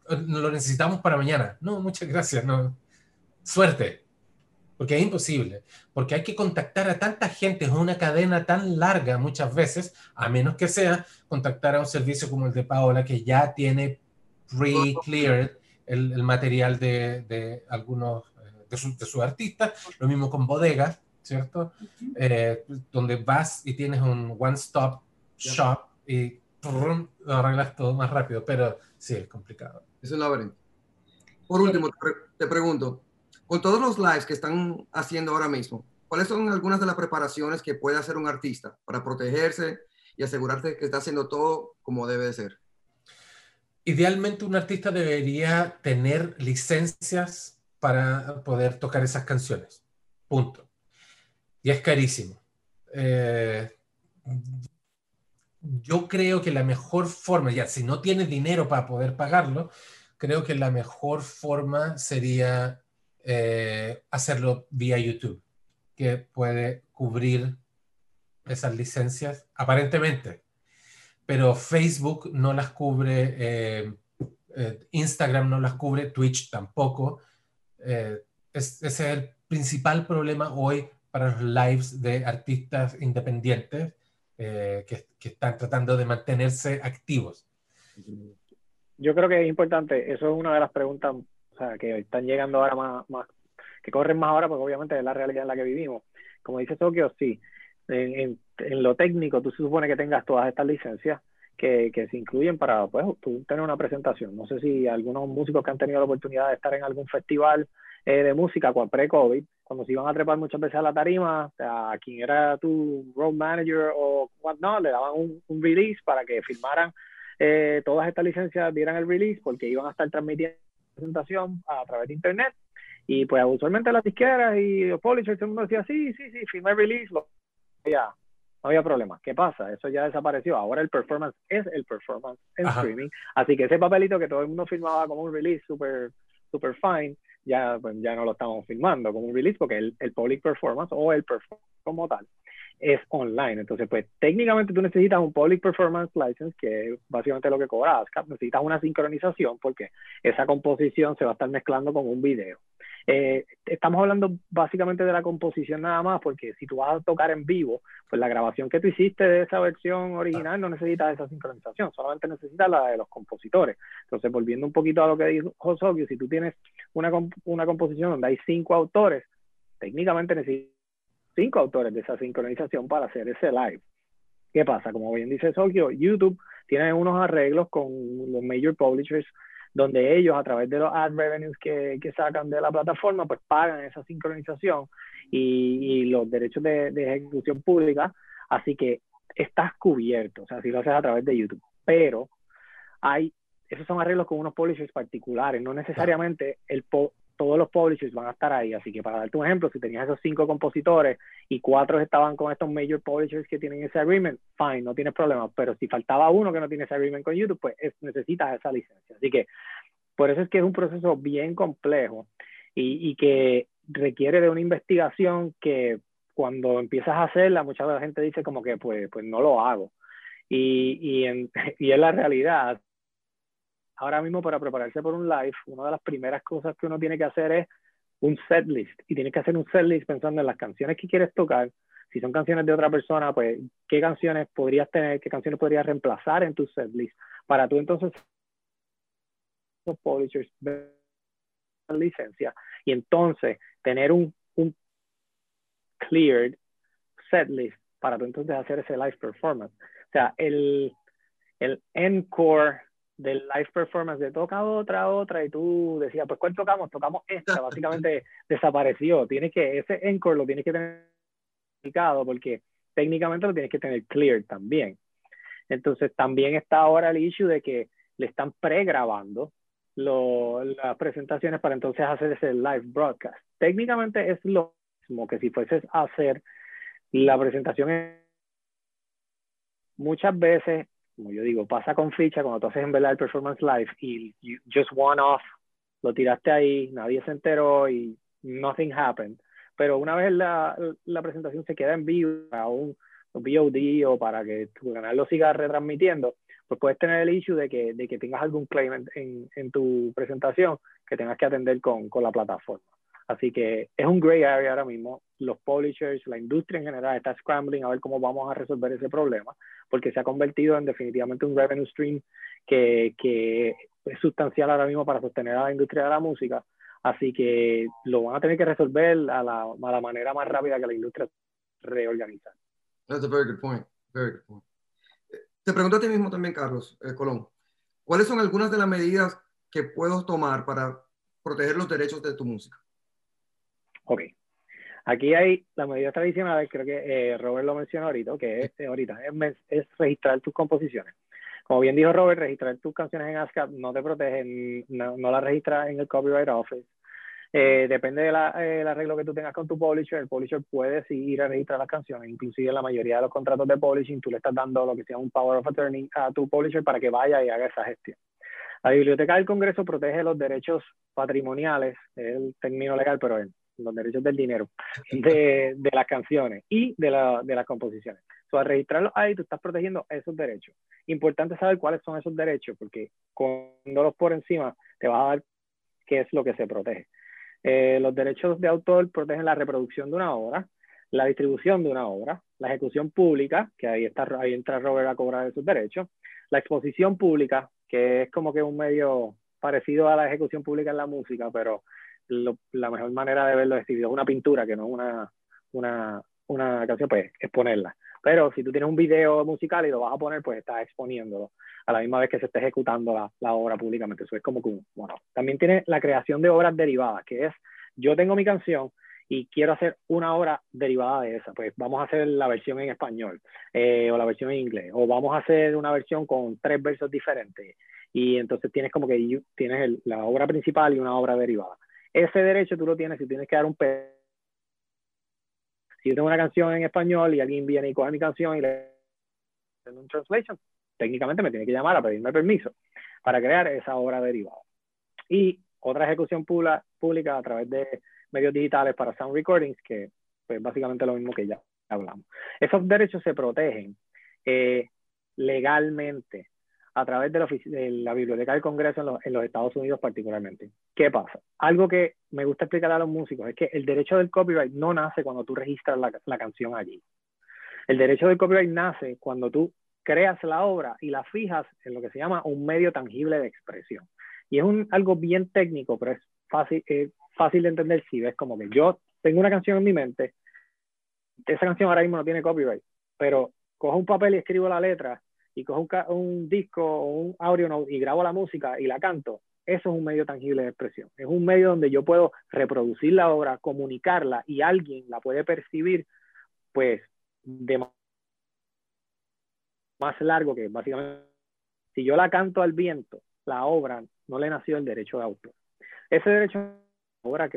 Lo necesitamos para mañana. No, muchas gracias. No. Suerte. Porque es imposible. Porque hay que contactar a tanta gente. Es una cadena tan larga muchas veces, a menos que sea contactar a un servicio como el de Paola, que ya tiene pre-cleared el material de algunos de sus artistas, lo mismo con bodegas, ¿cierto? Donde vas y tienes un one-stop shop y lo arreglas todo más rápido, pero sí, es complicado. Es un laberinto. Por último, te pregunto, con todos los lives que están haciendo ahora mismo, ¿cuáles son algunas de las preparaciones que puede hacer un artista para protegerse y asegurarse que está haciendo todo como debe de ser? Idealmente un artista debería tener licencias para poder tocar esas canciones. Punto. Y es carísimo. Yo creo que la mejor forma, ya si no tienes dinero para poder pagarlo, creo que la mejor forma sería hacerlo vía YouTube, que puede cubrir esas licencias aparentemente. Pero Facebook no las cubre, Instagram no las cubre, Twitch tampoco. Ese es el principal problema hoy para los lives de artistas independientes que están tratando de mantenerse activos. Yo creo que es importante, eso es una de las preguntas, o sea, que están llegando ahora más que corren más ahora, porque obviamente es la realidad en la que vivimos. Como dice Sokio, sí, en lo técnico tú se supone que tengas todas estas licencias que se incluyen para, pues, tú tener una presentación. No sé si algunos músicos que han tenido la oportunidad de estar en algún festival de música pre-COVID, cuando se iban a trepar muchas veces a la tarima, o sea, a quien era tu road manager o whatnot, le daban un release para que firmaran todas estas licencias, dieran el release, porque iban a estar transmitiendo presentación a través de internet. Y pues usualmente las disqueras y los publishers, todo el mundo decía, sí, firmé el release, ya, no había problema. ¿Qué pasa? Eso ya desapareció. Ahora el performance es el performance en streaming. Así que ese papelito que todo el mundo firmaba como un release super fine, ya, pues, ya no lo estamos firmando como un release, porque el public performance o el performance como tal es online. Entonces, pues técnicamente tú necesitas un public performance license, que es básicamente lo que cobra ASCAP. Necesitas una sincronización, porque esa composición se va a estar mezclando con un video. Estamos hablando básicamente de la composición nada más, porque si tú vas a tocar en vivo, pues la grabación que tú hiciste de esa versión original no necesitas esa sincronización, solamente necesitas la de los compositores. Entonces, volviendo un poquito a lo que dijo Sokio, si tú tienes una composición donde hay 5 autores, técnicamente necesitas 5 autores de esa sincronización para hacer ese live. ¿Qué pasa? Como bien dice Sokio, YouTube tiene unos arreglos con los major publishers, donde ellos, a través de los ad revenues que sacan de la plataforma, pues pagan esa sincronización y los derechos de ejecución pública. Así que estás cubierto, o sea, si lo haces a través de YouTube. Pero esos son arreglos con unos publishers particulares, no necesariamente todos los publishers van a estar ahí. Así que, para darte un ejemplo, si tenías esos 5 compositores y 4 estaban con estos major publishers que tienen ese agreement, fine, no tienes problema. Pero si faltaba uno que no tiene ese agreement con YouTube, pues necesitas esa licencia. Así que por eso es que es un proceso bien complejo y que requiere de una investigación que, cuando empiezas a hacerla, mucha gente dice como que pues no lo hago. Y es la realidad. Ahora mismo, para prepararse por un live, una de las primeras cosas que uno tiene que hacer es un setlist. Y tienes que hacer un setlist pensando en las canciones que quieres tocar. Si son canciones de otra persona, pues qué canciones podrías tener, qué canciones podrías reemplazar en tu setlist. Para tú entonces, los publishers, licencia. Y entonces tener un cleared setlist para tú entonces hacer ese live performance. O sea, el encore del live performance de toca otra, y tú decías, pues ¿cuál tocamos? Tocamos esta, básicamente desapareció. Ese encore lo tienes que tener aplicado, porque técnicamente lo tienes que tener clear también. Entonces también está ahora el issue de que le están pregrabando las presentaciones para entonces hacer ese live broadcast. Técnicamente es lo mismo que si fueses a hacer la presentación. Muchas veces, como yo digo, pasa con ficha cuando tú haces en verdad el performance live y just one off, lo tiraste ahí, nadie se enteró y nothing happened. Pero una vez la presentación se queda en vivo para un VOD o para que tu canal lo siga retransmitiendo, pues puedes tener el issue de que tengas algún claim en tu presentación que tengas que atender con la plataforma. Así que es un gray area ahora mismo. Los publishers, la industria en general está scrambling a ver cómo vamos a resolver ese problema, porque se ha convertido en definitivamente un revenue stream que es sustancial ahora mismo para sostener a la industria de la música. Así que lo van a tener que resolver a la manera más rápida que la industria reorganiza. That's a very good point. Very good point. Te pregunto a ti mismo también, Carlos Colón, ¿cuáles son algunas de las medidas que puedo tomar para proteger los derechos de tu música? Ok. Aquí hay la medida tradicional, creo que Robert lo mencionó ahorita, es registrar tus composiciones. Como bien dijo Robert, registrar tus canciones en ASCAP no te protege, no las registras en el Copyright Office. Depende del arreglo que tú tengas con tu publisher. El publisher puede ir a registrar las canciones. Inclusive en la mayoría de los contratos de publishing tú le estás dando lo que sea un Power of Attorney a tu publisher para que vaya y haga esa gestión. La Biblioteca del Congreso protege los derechos patrimoniales, es el término legal, pero los derechos del dinero, de las canciones y de las composiciones. So, al registrarlos ahí, tú estás protegiendo esos derechos. Importante saber cuáles son esos derechos, porque cuando los por encima, te vas a dar qué es lo que se protege. Los derechos de autor protegen la reproducción de una obra, la distribución de una obra, la ejecución pública, que ahí entra Robert a cobrar esos derechos, la exposición pública, que es como que un medio parecido a la ejecución pública en la música, pero la mejor manera de verlo es si es una pintura que no es una canción, pues exponerla. Pero si tú tienes un video musical y lo vas a poner, pues estás exponiéndolo a la misma vez que se está ejecutando la obra públicamente. Eso es como que, bueno, también tiene la creación de obras derivadas, que es, yo tengo mi canción y quiero hacer una obra derivada de esa, pues vamos a hacer la versión en español, o la versión en inglés, o vamos a hacer una versión con 3 versos diferentes, y entonces tienes como que tienes la obra principal y una obra derivada. Ese derecho tú lo tienes si tienes que dar un pedido. Si yo tengo una canción en español y alguien viene y coge mi canción y le hace un translation, técnicamente me tiene que llamar a pedirme permiso para crear esa obra derivada. Y otra ejecución pública a través de medios digitales para sound recordings, que pues básicamente lo mismo que ya hablamos. Esos derechos se protegen legalmente a través de la Biblioteca del Congreso en los Estados Unidos particularmente. ¿Qué pasa? Algo que me gusta explicar a los músicos es que el derecho del copyright no nace cuando tú registras la canción allí. El derecho del copyright nace cuando tú creas la obra y la fijas en lo que se llama un medio tangible de expresión. Y es algo bien técnico, pero es fácil de entender si ves como que yo tengo una canción en mi mente, esa canción ahora mismo no tiene copyright, pero cojo un papel y escribo la letra, y cojo un disco o un audio note y grabo la música y la canto. Eso es un medio tangible de expresión. Es un medio donde yo puedo reproducir la obra, comunicarla, y alguien la puede percibir pues de más largo, que básicamente si yo la canto al viento, la obra no le nació el derecho de autor. Ese derecho de obra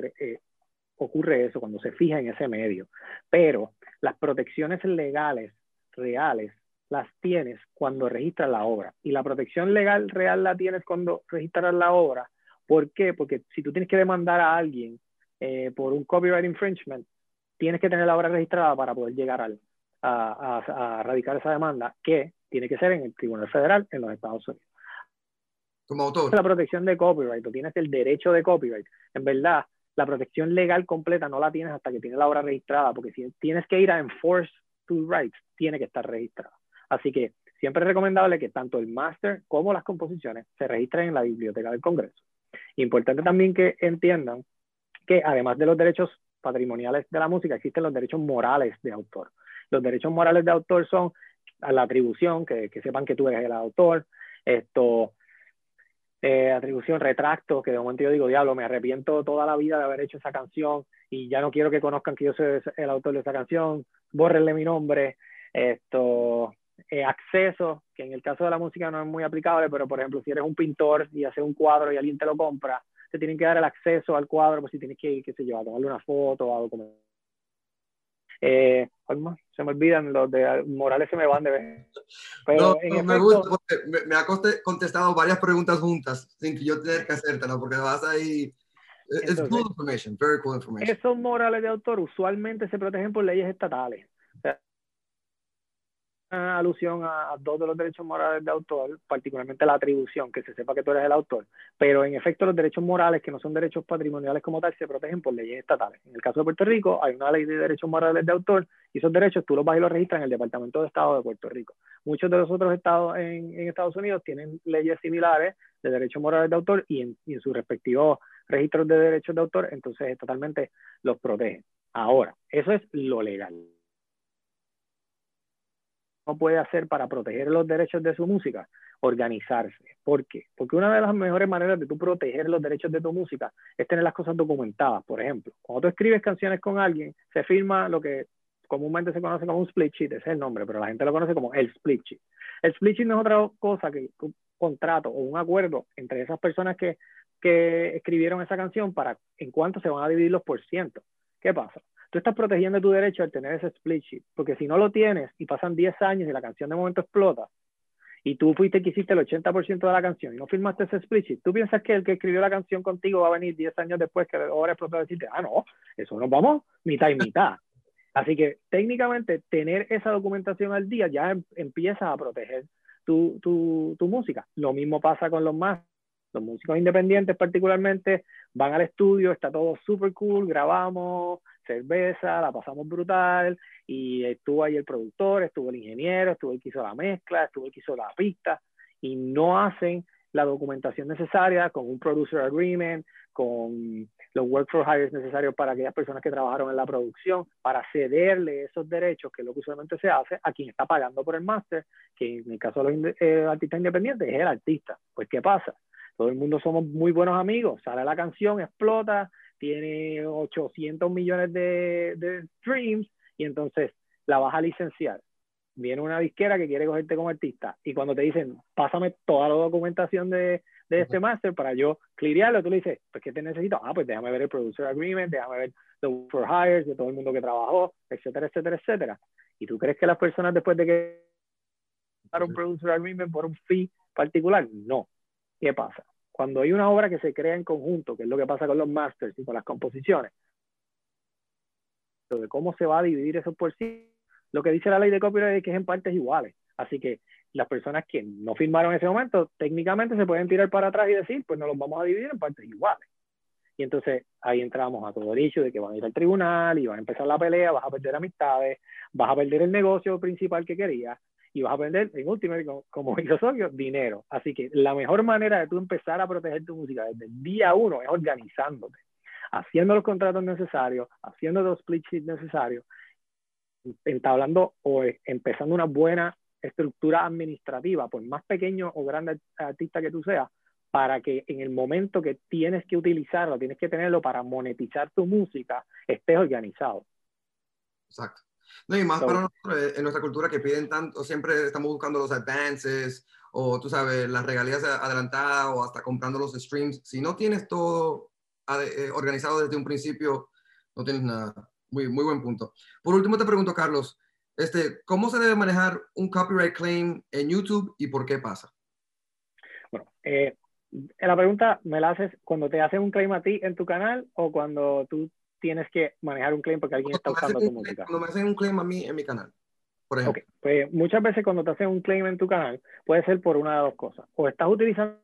ocurre eso cuando se fija en ese medio, pero las protecciones legales reales las tienes cuando registras la obra. Y la protección legal real la tienes cuando registras la obra. ¿Por qué? Porque si tú tienes que demandar a alguien por un copyright infringement, tienes que tener la obra registrada para poder llegar a radicar esa demanda, que tiene que ser en el Tribunal Federal en los Estados Unidos. Como autor. La protección de copyright, o tienes el derecho de copyright. En verdad, la protección legal completa no la tienes hasta que tienes la obra registrada, porque si tienes que ir a enforce to rights, tiene que estar registrada. Así que siempre es recomendable que tanto el máster como las composiciones se registren en la Biblioteca del Congreso. Importante también que entiendan que además de los derechos patrimoniales de la música, existen los derechos morales de autor. Los derechos morales de autor son la atribución, que sepan que tú eres el autor, atribución, retracto, que de momento yo digo, diablo, me arrepiento toda la vida de haber hecho esa canción y ya no quiero que conozcan que yo soy el autor de esa canción, bórrenle mi nombre, acceso, que en el caso de la música no es muy aplicable, pero por ejemplo si eres un pintor y haces un cuadro y alguien te lo compra, te tienen que dar el acceso al cuadro, pues si tienes que ir, qué sé yo, a tomarle una foto o algo como se me olvidan los de Morales, se me van de vez. Pero no, me gusta porque me ha contestado varias preguntas juntas sin que yo tenga que hacértela, porque vas ahí. Entonces, cool information, very cool information. Esos morales de autor usualmente se protegen por leyes estatales. O sea, alusión a dos de los derechos morales de autor, particularmente la atribución, que se sepa que tú eres el autor, pero en efecto los derechos morales, que no son derechos patrimoniales como tal, se protegen por leyes estatales. En el caso de Puerto Rico hay una ley de derechos morales de autor, y esos derechos tú los vas y los registras en el Departamento de Estado de Puerto Rico. Muchos de los otros estados en Estados Unidos tienen leyes similares de derechos morales de autor, y en sus respectivos registros de derechos de autor entonces estatalmente los protegen. Ahora, eso es lo legal. No puede hacer para proteger los derechos de su música? Organizarse. ¿Por qué? Porque una de las mejores maneras de tú proteger los derechos de tu música es tener las cosas documentadas. Por ejemplo, cuando tú escribes canciones con alguien, se firma lo que comúnmente se conoce como un split sheet, ese es el nombre, pero la gente lo conoce como el split sheet. El split sheet no es otra cosa que un contrato o un acuerdo entre esas personas que escribieron esa canción para en cuánto se van a dividir los por ciento. ¿Qué pasa? Tú estás protegiendo tu derecho al tener ese split sheet, porque si no lo tienes y pasan 10 años y la canción de momento explota, y tú fuiste que hiciste el 80% de la canción y no firmaste ese split sheet, ¿tú piensas que el que escribió la canción contigo va a venir 10 años después que ahora explotó y decirte, ah, no, eso nos vamos mitad y mitad? Así que técnicamente tener esa documentación al día ya empieza a proteger tu música. Lo mismo pasa con los músicos independientes particularmente, van al estudio, está todo super cool, grabamos cerveza, la pasamos brutal, y estuvo ahí el productor, estuvo el ingeniero, estuvo el que hizo la mezcla, estuvo el que hizo la pista, y no hacen la documentación necesaria con un producer agreement, con Los work for hire es necesario para aquellas personas que trabajaron en la producción, para cederle esos derechos, que es lo que usualmente se hace, a quien está pagando por el máster, que en el caso de los artistas independientes es el artista. Pues, ¿qué pasa? Todo el mundo somos muy buenos amigos, sale la canción, explota, tiene 800 millones de streams, y entonces la vas a licenciar. Viene una disquera que quiere cogerte como artista, y cuando te dicen, pásame toda la documentación de este máster para yo clearearlo, tú le dices, pues, ¿qué te necesito? Ah, pues déjame ver el producer agreement, déjame ver the work for hires de todo el mundo que trabajó, etcétera, etcétera, etcétera. ¿Y tú crees que las personas, después de que dar un producer agreement por un fee particular? No. ¿Qué pasa? Cuando hay una obra que se crea en conjunto, que es lo que pasa con los masters y con las composiciones, de cómo se va a dividir eso por sí, lo que dice la ley de copyright es que es en partes iguales. Así que las personas que no firmaron en ese momento, técnicamente se pueden tirar para atrás y decir, pues no los vamos a dividir en partes iguales. Y entonces ahí entramos a todo el hecho de que van a ir al tribunal y van a empezar la pelea, vas a perder amistades, vas a perder el negocio principal que querías, y vas a perder, en último, como dijo Sokio, dinero. Así que la mejor manera de tú empezar a proteger tu música desde el día uno es organizándote, haciendo los contratos necesarios, haciendo los split sheets necesarios, entablando o empezando una buena estructura administrativa, por más pequeño o grande artista que tú seas, para que en el momento que tienes que utilizarlo, tienes que tenerlo para monetizar tu música, estés organizado. Exacto. No, y más para nosotros, en nuestra cultura que piden tanto, siempre estamos buscando los advances, o tú sabes, las regalías adelantadas, o hasta comprando los streams. Si no tienes todo organizado desde un principio, no tienes nada. Muy, muy buen punto. Por último te pregunto, Carlos, ¿cómo se debe manejar un copyright claim en YouTube y por qué pasa? Bueno, la pregunta me la haces cuando te hacen un claim a ti en tu canal, o cuando tú tienes que manejar un claim porque alguien está usando tu música. Cuando me hacen un claim a mí en mi canal, por ejemplo. Okay. Pues muchas veces cuando te hacen un claim en tu canal, puede ser por una de dos cosas. O estás utilizando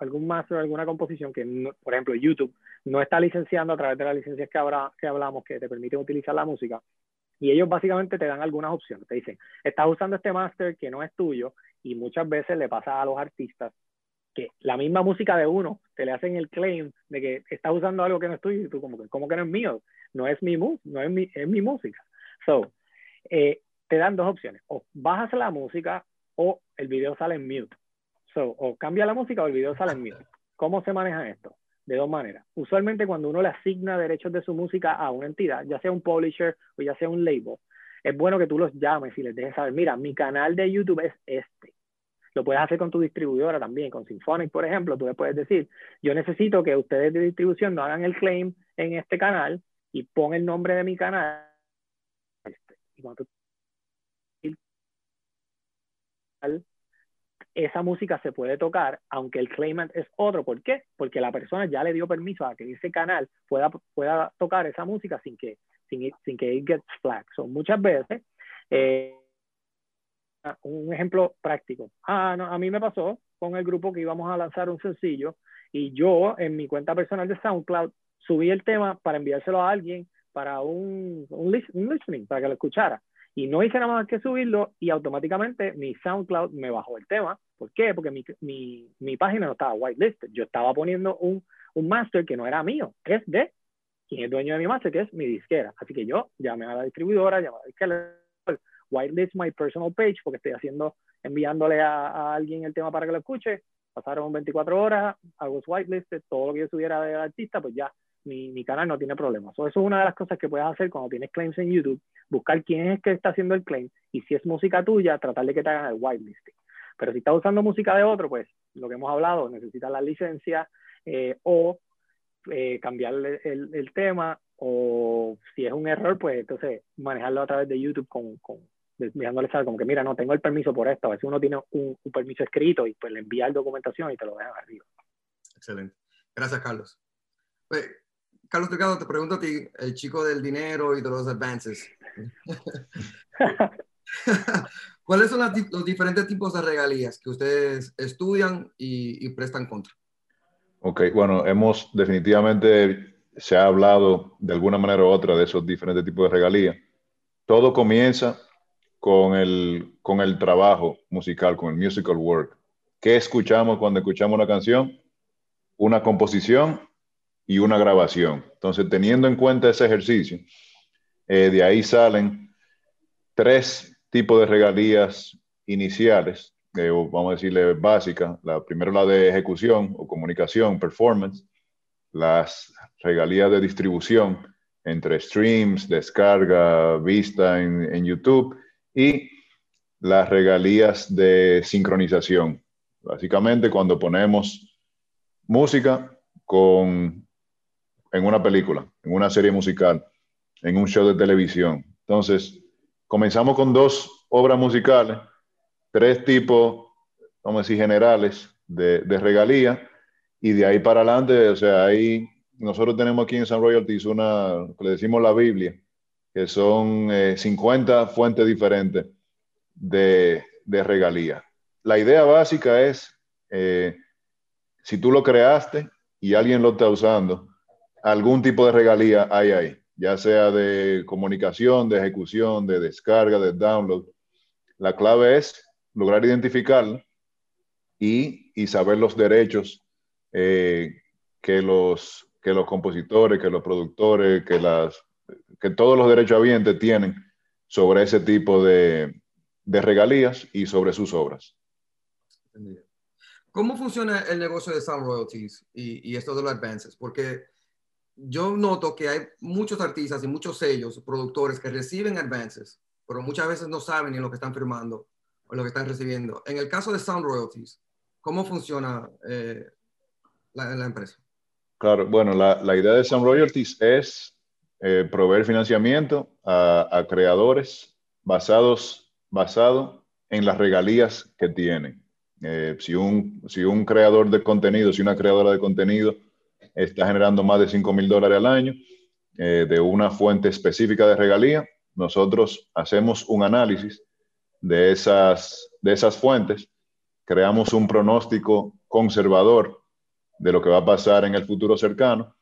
algún master o alguna composición que, no, por ejemplo, YouTube no está licenciando a través de las licencias que hablamos, que te permiten utilizar la música. Y ellos básicamente te dan algunas opciones. Te dicen, estás usando este master que no es tuyo, y muchas veces le pasa a los artistas que la misma música de uno te le hacen el claim de que estás usando algo que no es tuyo, y tú como que, ¿cómo que no es mío? No es mi, es mi música. So, te dan dos opciones. O bajas la música o el video sale en mute. So, o cambia la música o el video sale en mute. ¿Cómo se maneja esto? De dos maneras. Usualmente cuando uno le asigna derechos de su música a una entidad, ya sea un publisher o ya sea un label, es bueno que tú los llames y les dejes saber, mira, mi canal de YouTube es este. Lo puedes hacer con tu distribuidora también, con Symphonic, por ejemplo. Tú le puedes decir, yo necesito que ustedes de distribución no hagan el claim en este canal, y pon el nombre de mi canal. Y cuando tú... esa música se puede tocar, aunque el claimant es otro. ¿Por qué? Porque la persona ya le dio permiso a que ese canal pueda tocar esa música sin que it gets flagged. So, muchas veces, un ejemplo práctico. No, a mí me pasó con el grupo que íbamos a lanzar un sencillo, y yo en mi cuenta personal de SoundCloud subí el tema para enviárselo a alguien para un listening, para que lo escuchara. Y no hice nada más que subirlo, y automáticamente mi SoundCloud me bajó el tema. ¿Por qué? Porque mi página no estaba whitelisted. Yo estaba poniendo un master que no era mío. Es de quien es dueño de mi master, que es mi disquera. Así que yo llamé a la distribuidora, llamé a la disquera, whitelist my personal page, porque estoy enviándole a alguien el tema para que lo escuche. Pasaron 24 horas, hago whitelisted, todo lo que yo subiera del artista, pues ya. Mi canal no tiene problemas. So, eso es una de las cosas que puedes hacer cuando tienes claims en YouTube, buscar quién es que está haciendo el claim, y si es música tuya, tratar de que te hagan el whitelisting. Pero si estás usando música de otro, pues lo que hemos hablado, necesitas la licencia, cambiar el tema, o si es un error, pues entonces manejarlo a través de YouTube dejándole saber como que mira, no tengo el permiso por esto. A veces uno tiene un permiso escrito y pues le envías documentación y te lo dejan arriba. Excelente. Gracias, Carlos. Pues, Carlos Delgado, te pregunto a ti, el chico del dinero y de los advances. ¿Cuáles son los diferentes tipos de regalías que ustedes estudian y prestan contra? Ok, bueno, definitivamente se ha hablado de alguna manera u otra de esos diferentes tipos de regalías. Todo comienza con el trabajo musical, con el musical work. ¿Qué escuchamos cuando escuchamos una canción? Una composición y una grabación. Entonces, teniendo en cuenta ese ejercicio, de ahí salen tres tipos de regalías iniciales, o vamos a decirle básicas. La primera, la de ejecución o comunicación, performance. Las regalías de distribución entre streams, descarga, vista en YouTube, y las regalías de sincronización. Básicamente, cuando ponemos música en una película, en una serie musical, en un show de televisión. Entonces, comenzamos con dos obras musicales, tres tipos, vamos a decir, generales de regalía, y de ahí para adelante. O sea, ahí nosotros tenemos aquí en Sound Royalties una, le decimos la Biblia, que son 50 fuentes diferentes de regalía. La idea básica es, si tú lo creaste y alguien lo está usando, algún tipo de regalía hay ahí, ya sea de comunicación, de ejecución, de descarga, de download. La clave es lograr identificarlo y saber los derechos que los compositores, que los productores, que todos los derechohabientes tienen sobre ese tipo de regalías y sobre sus obras. Entendido. ¿Cómo funciona el negocio de Sound Royalties y esto de los advances? Porque yo noto que hay muchos artistas y muchos sellos, productores, que reciben advances, pero muchas veces no saben ni lo que están firmando o lo que están recibiendo. En el caso de Sound Royalties, ¿cómo funciona la empresa? Claro, bueno, la idea de Sound Royalties es proveer financiamiento a creadores basado en las regalías que tienen. Si un creador de contenido, si una creadora de contenido está generando más de $5,000 al año de una fuente específica de regalía, nosotros hacemos un análisis de esas fuentes, creamos un pronóstico conservador de lo que va a pasar en el futuro cercano,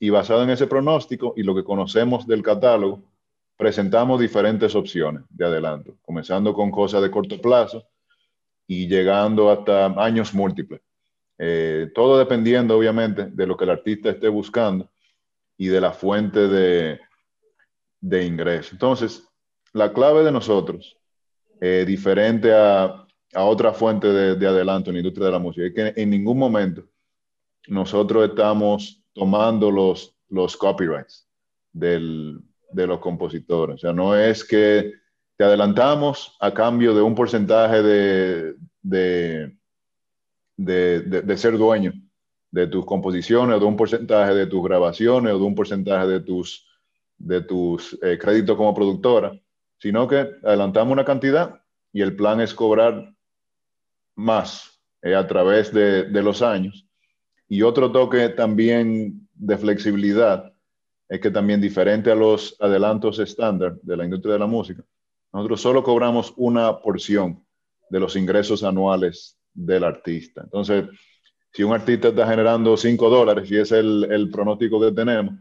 y basado en ese pronóstico y lo que conocemos del catálogo, presentamos diferentes opciones de adelanto, comenzando con cosas de corto plazo y llegando hasta años múltiples. Todo dependiendo, obviamente, de lo que el artista esté buscando y de la fuente de ingreso. Entonces, la clave de nosotros, diferente a otra fuente de adelanto en la industria de la música, es que en ningún momento nosotros estamos tomando los copyrights de los compositores. O sea, no es que te adelantamos a cambio de un porcentaje de ser dueño de tus composiciones, o de un porcentaje de tus grabaciones, o de un porcentaje de tus créditos como productora, sino que adelantamos una cantidad y el plan es cobrar más a través de los años. Y otro toque también de flexibilidad es que también, diferente a los adelantos estándar de la industria de la música, nosotros solo cobramos una porción de los ingresos anuales del artista. Entonces, si un artista está generando $5, y es el pronóstico que tenemos,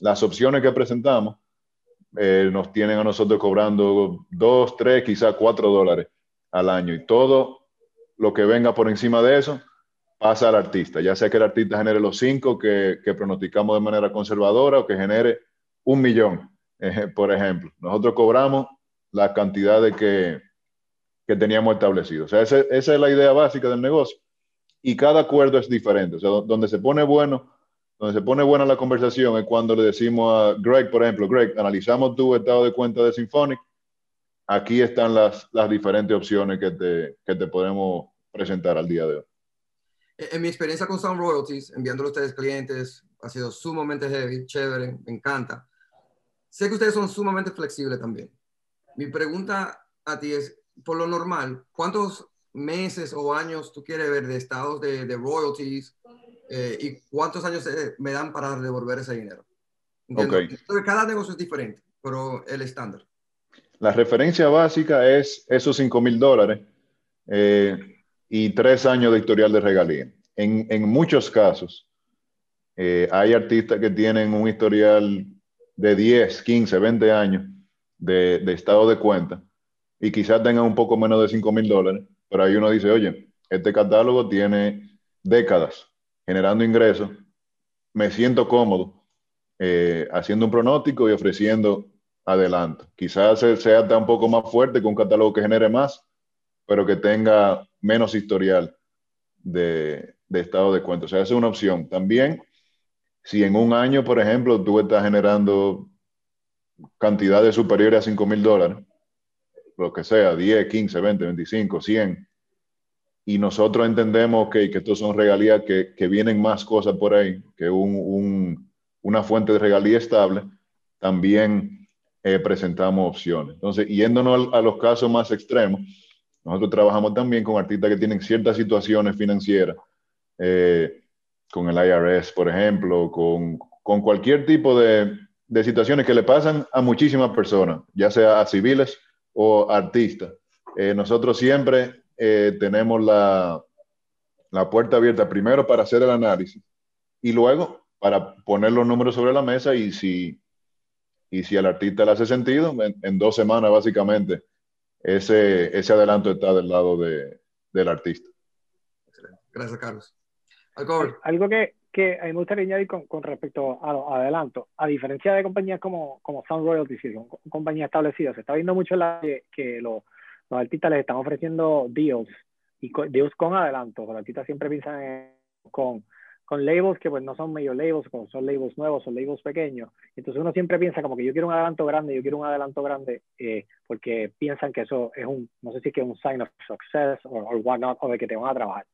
las opciones que presentamos nos tienen a nosotros cobrando $2, $3, quizás $4 al año. Y todo lo que venga por encima de eso pasa al artista. Ya sea que el artista genere los $5 que pronosticamos de manera conservadora, o que genere $1,000,000, por ejemplo. Nosotros cobramos la cantidad que teníamos establecido. O sea, esa es la idea básica del negocio. Y cada acuerdo es diferente. O sea, donde se pone buena la conversación es cuando le decimos a Greg, por ejemplo, Greg, analizamos tu estado de cuenta de Symphonic. Aquí están las diferentes opciones que te podemos presentar al día de hoy. En mi experiencia con Sound Royalties, enviándolo a ustedes clientes, ha sido sumamente heavy, chévere, me encanta. Sé que ustedes son sumamente flexibles también. Mi pregunta a ti es, por lo normal, ¿cuántos meses o años tú quieres ver de estados de royalties y cuántos años me dan para devolver ese dinero? Okay. Cada negocio es diferente, pero el estándar. La referencia básica es esos $5,000 y 3 años de historial de regalía. En muchos casos, hay artistas que tienen un historial de 10, 15, 20 años de estado de cuenta, y quizás tengan un poco menos de $5,000, pero ahí uno dice, oye, este catálogo tiene décadas generando ingresos me siento cómodo haciendo un pronóstico y ofreciendo adelanto. Quizás sea tan poco más fuerte que un catálogo que genere más, pero que tenga menos historial de estado de cuenta. O sea, esa es una opción. También, si en un año, por ejemplo, tú estás generando cantidades superiores a $5,000, lo que sea, 10, 15, 20, 25, 100, y nosotros entendemos que estos son regalías, que vienen más cosas por ahí, que una fuente de regalía estable, también presentamos opciones. Entonces, yéndonos a los casos más extremos, nosotros trabajamos también con artistas que tienen ciertas situaciones financieras, con el IRS, por ejemplo, con cualquier tipo de situaciones que le pasan a muchísimas personas, ya sea a civiles o artistas. Nosotros siempre tenemos la puerta abierta, primero para hacer el análisis y luego para poner los números sobre la mesa, y si al artista le hace sentido, en 2 semanas básicamente, ese adelanto está del lado del artista. Excelente. Gracias, Carlos. Algo que a mí me gustaría añadir con respecto a los adelantos. A diferencia de compañías como Sound Royalties, que son compañías establecidas, se está viendo mucho que los artistas les están ofreciendo deals, deals con adelantos. Los artistas siempre piensan con labels que pues no son medio labels, como son labels nuevos, son labels pequeños. Entonces uno siempre piensa como que yo quiero un adelanto grande, porque piensan que eso es no sé si es que es un sign of success o whatnot, o de que te van a trabajar.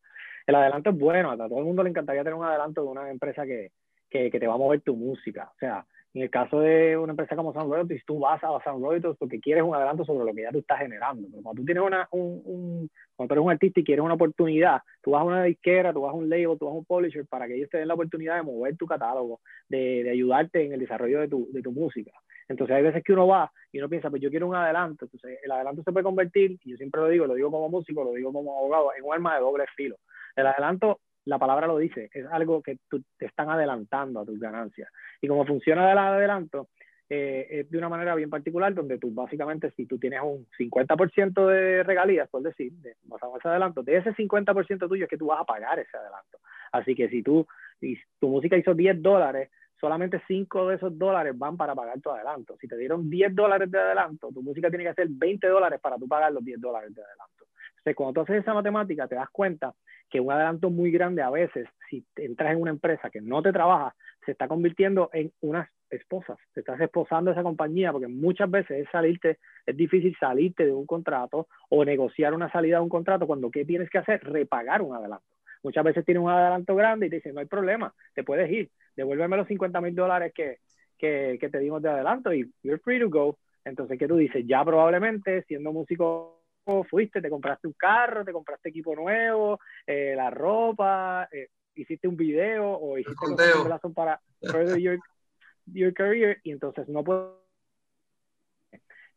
El adelanto es bueno, a todo el mundo le encantaría tener un adelanto de una empresa que te va a mover tu música. O sea, en el caso de una empresa como Sound Royalties, tú vas a Sound Royalties porque quieres un adelanto sobre lo que ya tú estás generando. Pero cuando tú tienes cuando tú eres un artista y quieres una oportunidad, tú vas a una disquera, tú vas a un label, tú vas a un publisher, para que ellos te den la oportunidad de mover tu catálogo, de ayudarte en el desarrollo de tu música. Entonces hay veces que uno va y uno piensa, pues yo quiero un adelanto. Entonces el adelanto se puede convertir, y yo siempre lo digo como músico, lo digo como abogado, en un arma de doble filo. El adelanto, la palabra lo dice, es algo que te están adelantando a tus ganancias. Y como funciona el adelanto, es de una manera bien particular, donde tú básicamente, si tú tienes un 50% de regalías, por decir, basado en ese adelanto, de ese 50% tuyo es que tú vas a pagar ese adelanto. Así que si tu música hizo $10, solamente 5 de esos dólares van para pagar tu adelanto. Si te dieron $10 de adelanto, tu música tiene que hacer $20 para tú pagar los $10 de adelanto. Entonces, cuando tú haces esa matemática, te das cuenta que un adelanto muy grande a veces, si entras en una empresa que no te trabaja, se está convirtiendo en unas esposas. Te estás esposando a esa compañía, porque muchas veces es difícil salirte de un contrato o negociar una salida de un contrato, cuando ¿qué tienes que hacer? Repagar un adelanto. Muchas veces tienes un adelanto grande y te dicen, no hay problema, te puedes ir, devuélveme los $50,000 que te dimos de adelanto y you're free to go. Entonces, ¿qué tú dices? Ya probablemente, siendo músico, fuiste, te compraste un carro, te compraste equipo nuevo, la ropa, hiciste un video o hiciste un plazo para your career, y entonces no puedo.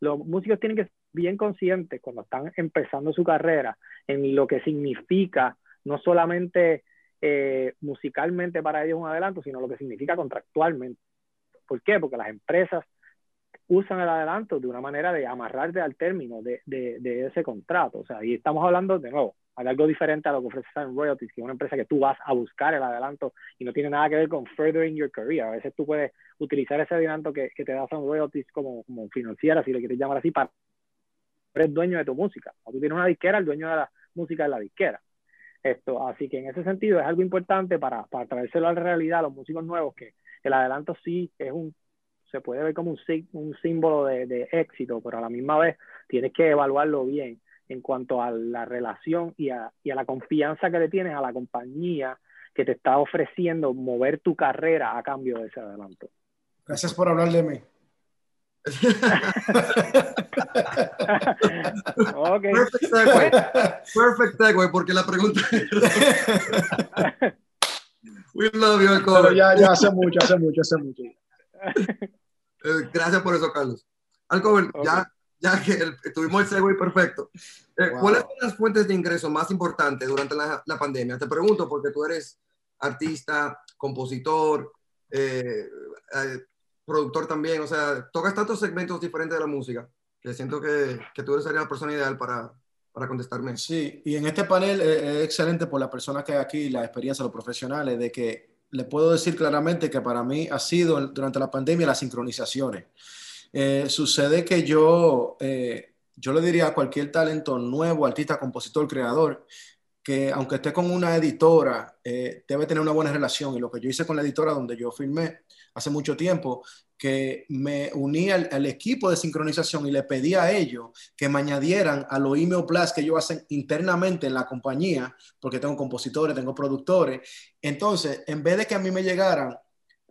Los músicos tienen que ser bien conscientes cuando están empezando su carrera en lo que significa, no solamente musicalmente para ellos un adelanto, sino lo que significa contractualmente. ¿Por qué? Porque las empresas usan el adelanto de una manera de amarrarte al término de ese contrato. O sea, ahí estamos hablando, de nuevo, hay algo diferente a lo que ofrece Sound Royalties, que es una empresa que tú vas a buscar el adelanto y no tiene nada que ver con furthering your career. A veces tú puedes utilizar ese adelanto que te da Sound Royalties como financiera, si lo quieres llamar así, para ser dueño de tu música. O tú tienes una disquera, el dueño de la música es la disquera. Así que en ese sentido es algo importante para traérselo a la realidad a los músicos nuevos, que el adelanto sí es se puede ver como un símbolo de éxito, pero a la misma vez tienes que evaluarlo bien en cuanto a la relación y a la confianza que le tienes a la compañía que te está ofreciendo mover tu carrera a cambio de ese adelanto. Gracias por hablar de mí. Okay. Perfect segue, porque la pregunta es... We love you, Alcover. Ya hace mucho. Gracias por eso, Carlos. Alcover, okay. ya que tuvimos el segue perfecto. Wow. ¿Cuáles son las fuentes de ingreso más importantes durante la pandemia? Te pregunto porque tú eres artista, compositor, productor también, o sea, tocas tantos segmentos diferentes de la música, que siento que tú eres la persona ideal para contestarme. Sí, y en este panel es excelente por las personas que hay aquí, la experiencia, los profesionales, de que le puedo decir claramente que para mí ha sido durante la pandemia las sincronizaciones. Sucede que yo le diría a cualquier talento nuevo, artista, compositor, creador, que aunque esté con una editora, debe tener una buena relación. Y lo que yo hice con la editora donde yo firmé hace mucho tiempo, que me uní al equipo de sincronización y le pedí a ellos que me añadieran a los email blast que ellos hacen internamente en la compañía, porque tengo compositores, tengo productores. Entonces, en vez de que a mí me llegaran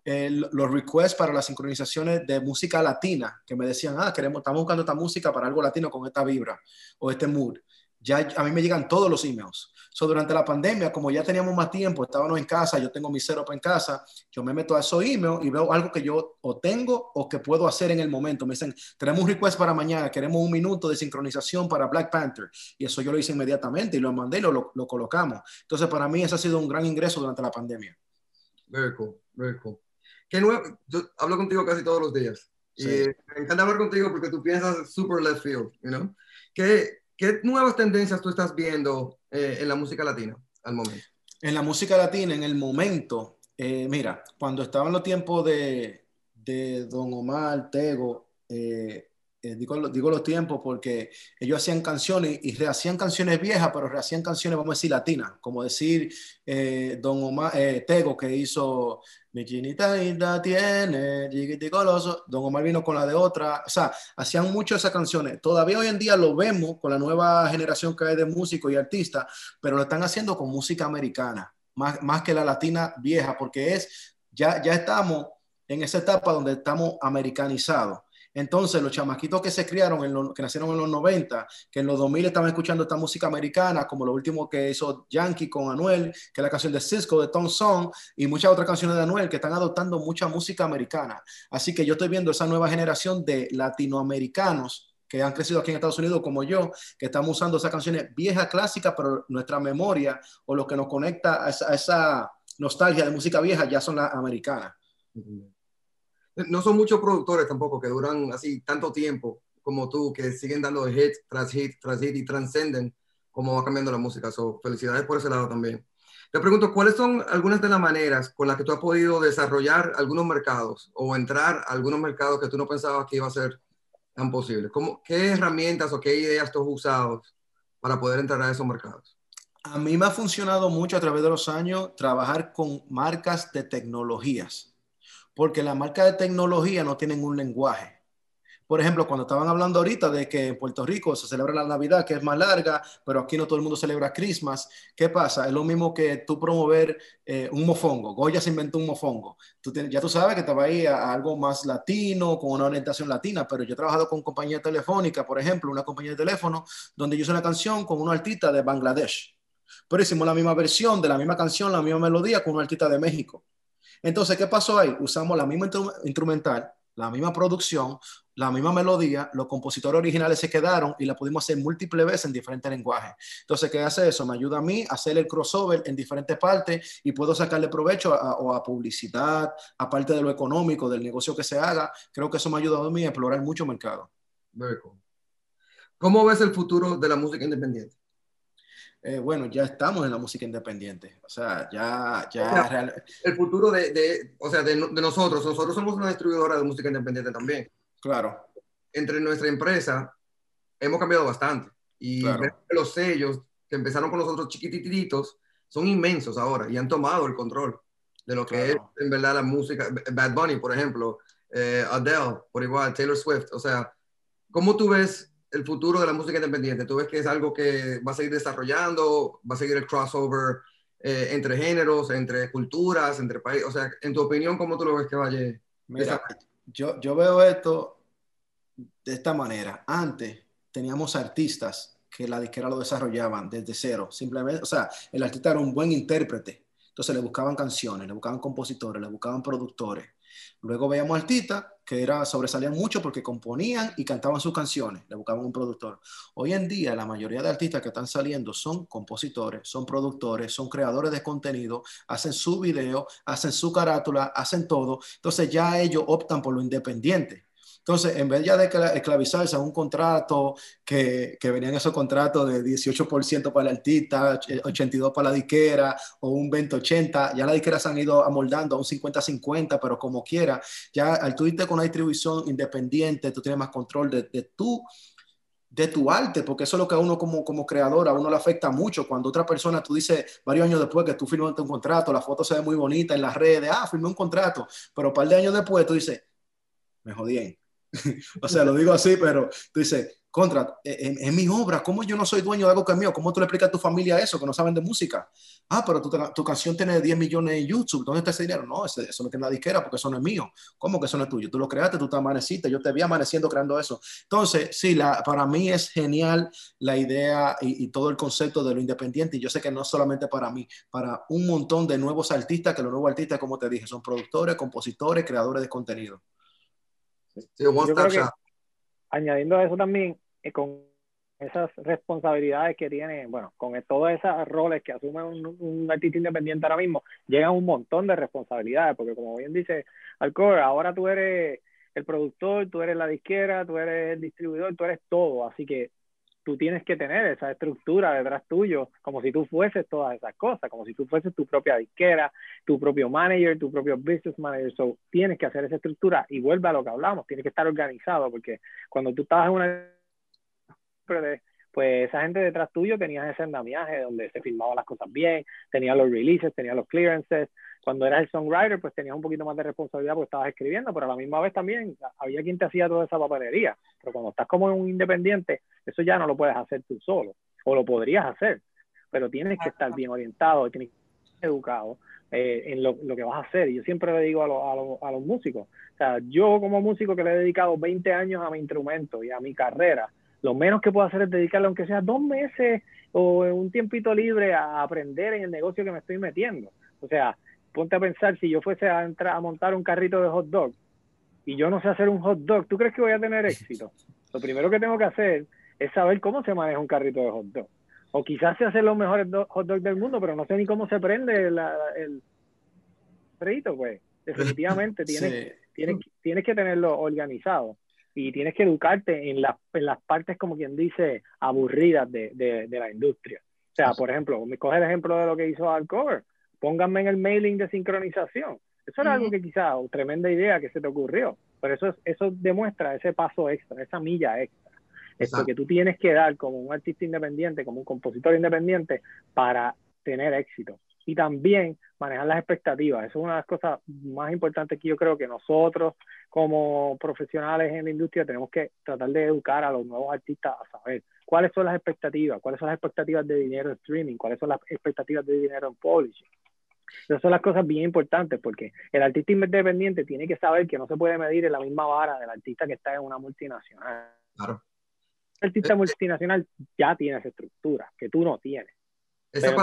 los requests para las sincronizaciones de música latina, que me decían, estamos buscando esta música para algo latino con esta vibra o este mood, ya a mí me llegan todos los emails. So, durante la pandemia, como ya teníamos más tiempo, estábamos en casa, yo tengo mi setup en casa, yo me meto a esos emails y veo algo que yo o tengo o que puedo hacer en el momento. Me dicen, tenemos un request para mañana, queremos un minuto de sincronización para Black Panther. Y eso yo lo hice inmediatamente y lo mandé y lo colocamos. Entonces, para mí, eso ha sido un gran ingreso durante la pandemia. Very cool, very cool. ¿Qué nuevo? Yo hablo contigo casi todos los días. Sí. Y me encanta hablar contigo porque tú piensas super left field, you know? ¿Qué nuevas tendencias tú estás viendo en la música latina al momento? En la música latina, en el momento, mira, cuando estaban los tiempos de Don Omar, Tego, digo los tiempos porque ellos hacían canciones y rehacían canciones viejas, pero rehacían canciones, vamos a decir, latinas, como decir Don Omar, Tego, que hizo Mi Chinita Linda Tiene, Chiquiti Coloso. Don Omar vino con la de otra, o sea, hacían mucho esas canciones. Todavía hoy en día lo vemos con la nueva generación que hay de músicos y artistas, pero lo están haciendo con música americana, más que la latina vieja, porque ya estamos en esa etapa donde estamos americanizados. Entonces, los chamaquitos que se criaron, que nacieron en los 90, que en los 2000 estaban escuchando esta música americana, como lo último que hizo Yankee con Anuel, que es la canción de Cisco, de Tom Song, y muchas otras canciones de Anuel, que están adoptando mucha música americana. Así que yo estoy viendo esa nueva generación de latinoamericanos que han crecido aquí en Estados Unidos como yo, que estamos usando esas canciones viejas, clásicas, pero nuestra memoria o lo que nos conecta a esa nostalgia de música vieja ya son las americanas. No son muchos productores tampoco que duran así tanto tiempo como tú, que siguen dando hit tras hit y transcenden cómo va cambiando la música. So, felicidades por ese lado también. Te pregunto, ¿cuáles son algunas de las maneras con las que tú has podido desarrollar algunos mercados o entrar a algunos mercados que tú no pensabas que iba a ser tan posible? ¿Qué herramientas o qué ideas tú has usado para poder entrar a esos mercados? A mí me ha funcionado mucho a través de los años trabajar con marcas de tecnologías, porque las marcas de tecnología no tienen un lenguaje. Por ejemplo, cuando estaban hablando ahorita de que en Puerto Rico se celebra la Navidad, que es más larga, pero aquí no todo el mundo celebra Christmas. ¿Qué pasa? Es lo mismo que tú promover un mofongo. Goya se inventó un mofongo. Ya tú sabes que te va a ir a algo más latino, con una orientación latina, pero yo he trabajado con compañía telefónica, por ejemplo, una compañía de teléfono, donde yo hice una canción con un artista de Bangladesh. Pero hicimos la misma versión de la misma canción, la misma melodía, con un artista de México. Entonces, ¿qué pasó ahí? Usamos la misma instrumental, la misma producción, la misma melodía, los compositores originales se quedaron y la pudimos hacer múltiples veces en diferentes lenguajes. Entonces, ¿qué hace eso? Me ayuda a mí a hacer el crossover en diferentes partes y puedo sacarle provecho a publicidad, aparte de lo económico, del negocio que se haga. Creo que eso me ha ayudado a mí a explorar mucho mercado. Very cool. ¿Cómo ves el futuro de la música independiente? Bueno, ya estamos en la música independiente, o sea, el futuro de nosotros somos una distribuidora de música independiente también. Claro. Entre nuestra empresa hemos cambiado bastante y claro, los sellos que empezaron con nosotros chiquitititos son inmensos ahora y han tomado el control de lo que claro, es en verdad la música. Bad Bunny, por ejemplo, Adele, por igual, Taylor Swift. O sea, ¿cómo tú ves el futuro de la música independiente? ¿Tú ves que es algo que va a seguir desarrollando? ¿Va a seguir el crossover entre géneros, entre culturas, entre países? O sea, en tu opinión, ¿cómo tú lo ves que vaya? Mira, yo veo esto de esta manera. Antes teníamos artistas que la disquera lo desarrollaban desde cero. Simplemente, o sea, el artista era un buen intérprete. Entonces le buscaban canciones, le buscaban compositores, le buscaban productores. Luego veíamos artistas que sobresalían mucho porque componían y cantaban sus canciones, le buscaban un productor. Hoy en día la mayoría de artistas que están saliendo son compositores, son productores, son creadores de contenido, hacen su video, hacen su carátula, hacen todo. Entonces ya ellos optan por lo independiente. Entonces, en vez ya de esclavizarse a un contrato, que venían esos contratos de 18% para el artista, 82% para la disquera, o un 20-80, ya las disqueras se han ido amoldando a un 50-50, pero como quiera, ya al tú irte con una distribución independiente, tú tienes más control de tu arte, porque eso es lo que a uno como creador, a uno le afecta mucho. Cuando otra persona, tú dices, varios años después que tú firmaste un contrato, la foto se ve muy bonita en las redes, firmé un contrato, pero un par de años después tú dices, me jodí. O sea, lo digo así, pero tú dices, contra, en mi obra, ¿cómo yo no soy dueño de algo que es mío? ¿Cómo tú le explicas a tu familia eso, que no saben de música? Pero tu canción tiene 10 millones en YouTube, ¿dónde está ese dinero? No, eso no tiene la disquera porque eso no es mío. ¿Cómo que eso no es tuyo? Tú lo creaste, tú te amaneciste, yo te vi amaneciendo creando eso. Entonces, sí, para mí es genial la idea y todo el concepto de lo independiente, y yo sé que no solamente para mí, para un montón de nuevos artistas, que los nuevos artistas, como te dije, son productores, compositores, creadores de contenido. Sí, yo creo que, añadiendo a eso también, con esas responsabilidades que tiene, bueno, con todos esos roles que asume un artista independiente ahora mismo, llegan un montón de responsabilidades, porque como bien dice Alcover, ahora tú eres el productor, tú eres la disquera, tú eres el distribuidor, tú eres todo, así que tú tienes que tener esa estructura detrás tuyo, como si tú fueses todas esas cosas, como si tú fueses tu propia disquera, tu propio manager, tu propio business manager. So, tienes que hacer esa estructura, y vuelve a lo que hablamos, tienes que estar organizado, porque cuando tú estabas en una... pues esa gente detrás tuyo tenía ese andamiaje donde se filmaban las cosas bien, tenía los releases, tenía los clearances. Cuando eras el songwriter, pues tenías un poquito más de responsabilidad porque estabas escribiendo, pero a la misma vez también había quien te hacía toda esa papelería. Pero cuando estás como un independiente, eso ya no lo puedes hacer tú solo, o lo podrías hacer, pero tienes que estar bien orientado, tienes que estar educado en lo que vas a hacer. Y yo siempre le digo a los músicos, o sea, yo como músico que le he dedicado 20 años a mi instrumento y a mi carrera, lo menos que puedo hacer es dedicarle, aunque sea 2 meses o un tiempito libre, a aprender en el negocio que me estoy metiendo. O sea, ponte a pensar, si yo fuese a montar un carrito de hot dog y yo no sé hacer un hot dog, ¿tú crees que voy a tener éxito? Lo primero que tengo que hacer es saber cómo se maneja un carrito de hot dog. O quizás sé hacer los mejores hot dogs del mundo, pero no sé ni cómo se prende el carrito, pues. Definitivamente tienes que tenerlo organizado. Y tienes que educarte en las partes, como quien dice, aburridas de la industria. O sea, por ejemplo, me coge el ejemplo de lo que hizo Alcover. Pónganme en el mailing de sincronización. Eso era algo que quizás, tremenda idea que se te ocurrió. Pero eso demuestra ese paso extra, esa milla extra. Eso que tú tienes que dar como un artista independiente, como un compositor independiente, para tener éxito. Y también manejar las expectativas. Eso es una de las cosas más importantes que yo creo que nosotros como profesionales en la industria tenemos que tratar de educar a los nuevos artistas a saber cuáles son las expectativas, cuáles son las expectativas de dinero en streaming, cuáles son las expectativas de dinero en publishing. Esas son las cosas bien importantes, porque el artista independiente tiene que saber que no se puede medir en la misma vara del artista que está en una multinacional. Claro. El artista multinacional ya tiene esa estructura que tú no tienes. Esta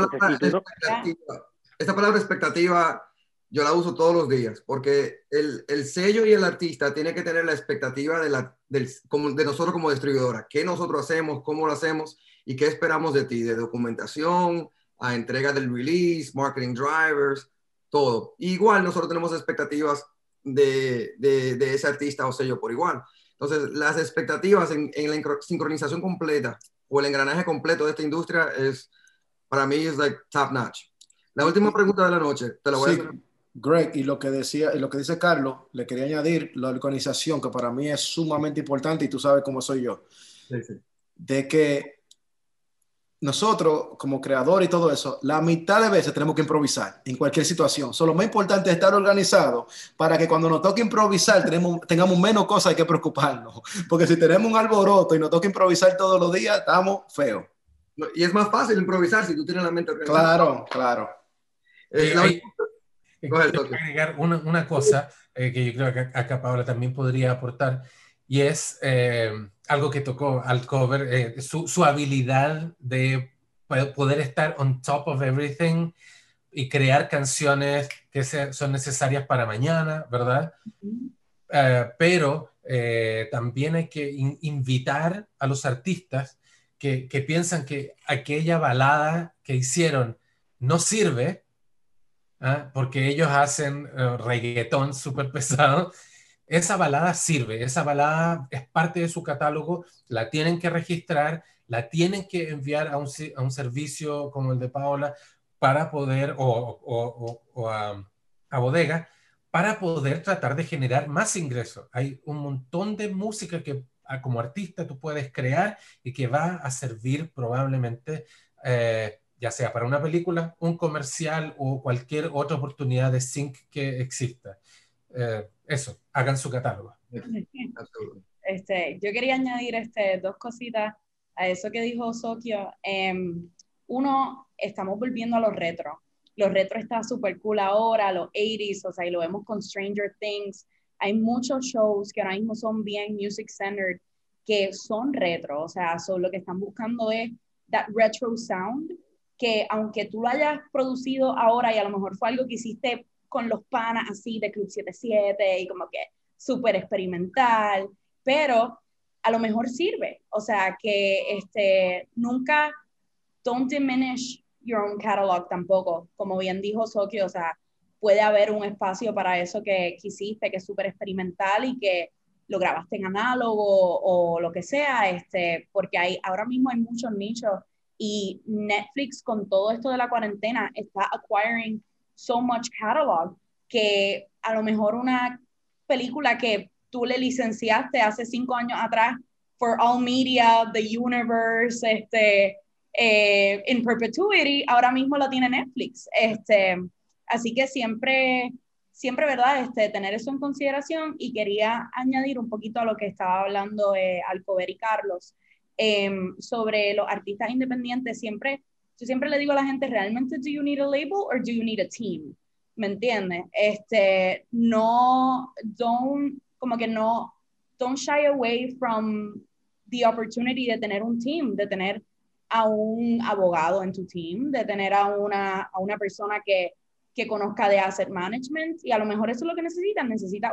palabra expectativa yo la uso todos los días, porque el sello y el artista tiene que tener la expectativa de nosotros como distribuidora. ¿Qué nosotros hacemos? ¿Cómo lo hacemos? ¿Y qué esperamos de ti? De documentación, a entrega del release, marketing drivers, todo. Igual nosotros tenemos expectativas de ese artista o sello por igual. Entonces, las expectativas en la sincronización completa o el engranaje completo de esta industria es... para mí es like top notch. La última pregunta de la noche, te la voy a hacer. Greg, y lo que dice Carlos, le quería añadir la organización, que para mí es sumamente importante, y tú sabes cómo soy yo. Sí, sí. De que nosotros, como creadores y todo eso, la mitad de veces tenemos que improvisar en cualquier situación. Solo lo más importante es estar organizado para que cuando nos toque improvisar tengamos menos cosas que preocuparnos. Porque si tenemos un alboroto y nos toca improvisar todos los días, estamos feos. Y es más fácil improvisar si tú tienes la mente organizada. Claro, claro. Quiero agregar una cosa que yo creo que acá Paola también podría aportar, y es algo que tocó Alcover, su habilidad de poder estar on top of everything y crear canciones que son necesarias para mañana, ¿verdad? Pero también hay que invitar a los artistas que piensan que aquella balada que hicieron no sirve, porque ellos hacen reggaetón súper pesado, Esa balada sirve, esa balada es parte de su catálogo, la tienen que registrar, la tienen que enviar a un servicio como el de Paola para poder, o a bodega, para poder tratar de generar más ingresos. Hay un montón de música que como artista tú puedes crear y que va a servir probablemente, ya sea para una película, un comercial o cualquier otra oportunidad de sync que exista. Eso, hagan su catálogo. Yo quería añadir dos cositas a eso que dijo Sokio. Uno, estamos volviendo a los retros. Los retros está súper cool ahora, los 80s, o sea, y lo vemos con Stranger Things. Hay muchos shows que ahora mismo son bien music-centered, que son retro, o sea, lo que están buscando es that retro sound, que aunque tú lo hayas producido ahora y a lo mejor fue algo que hiciste con los panas así de Club 77 y como que súper experimental, pero a lo mejor sirve, o sea que nunca, don't diminish your own catalog tampoco, como bien dijo Sokio, o sea, puede haber un espacio para eso que hiciste, que es súper experimental y que lo grabaste en análogo o lo que sea, porque ahora mismo hay muchos nichos y Netflix con todo esto de la cuarentena está acquiring so much catalog, que a lo mejor una película que tú le licenciaste hace 5 años atrás, for all media, the universe, in perpetuity, ahora mismo la tiene Netflix. Así que siempre, ¿verdad? Tener eso en consideración, y quería añadir un poquito a lo que estaba hablando Alcover y Carlos, sobre los artistas independientes. Yo siempre le digo a la gente, realmente, ¿do you need a label or do you need a team? ¿Me entiendes? Don't shy away from the opportunity de tener un team, de tener a un abogado en tu team, de tener a una persona que conozca de asset management, y a lo mejor eso es lo que necesita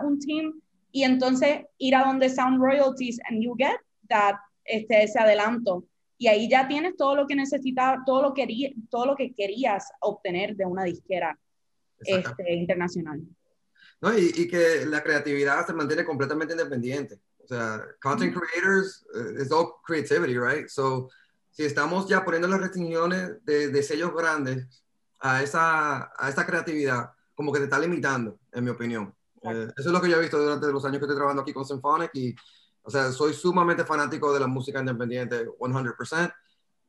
un team, y entonces ir a donde Sound Royalties and you get that, ese adelanto, y ahí ya tienes todo lo que necesitas, todo lo que querías obtener de una disquera internacional. No, y que la creatividad se mantiene completamente independiente. O sea, content creators is all creativity, right? So, si estamos ya poniendo las restricciones de sellos grandes a esa creatividad, como que te está limitando, en mi opinión. Eso es lo que yo he visto durante los años que estoy trabajando aquí con Symphonic, y o sea, soy sumamente fanático de la música independiente, 100%.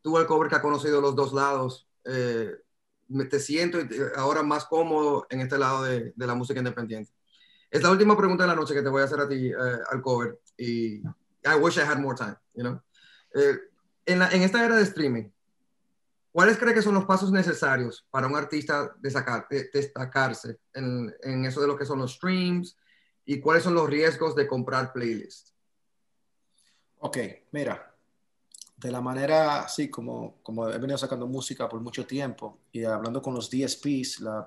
Tú, Alcover, que ha conocido los dos lados, te siento ahora más cómodo en este lado de la música independiente. Es la última pregunta de la noche que te voy a hacer a ti, Alcover, y I wish I had more time, you know? En esta era de streaming, ¿cuáles crees que son los pasos necesarios para un artista destacarse en eso de lo que son los streams, y cuáles son los riesgos de comprar playlists? Ok, mira, de la manera, sí, como he venido sacando música por mucho tiempo y hablando con los DSPs, la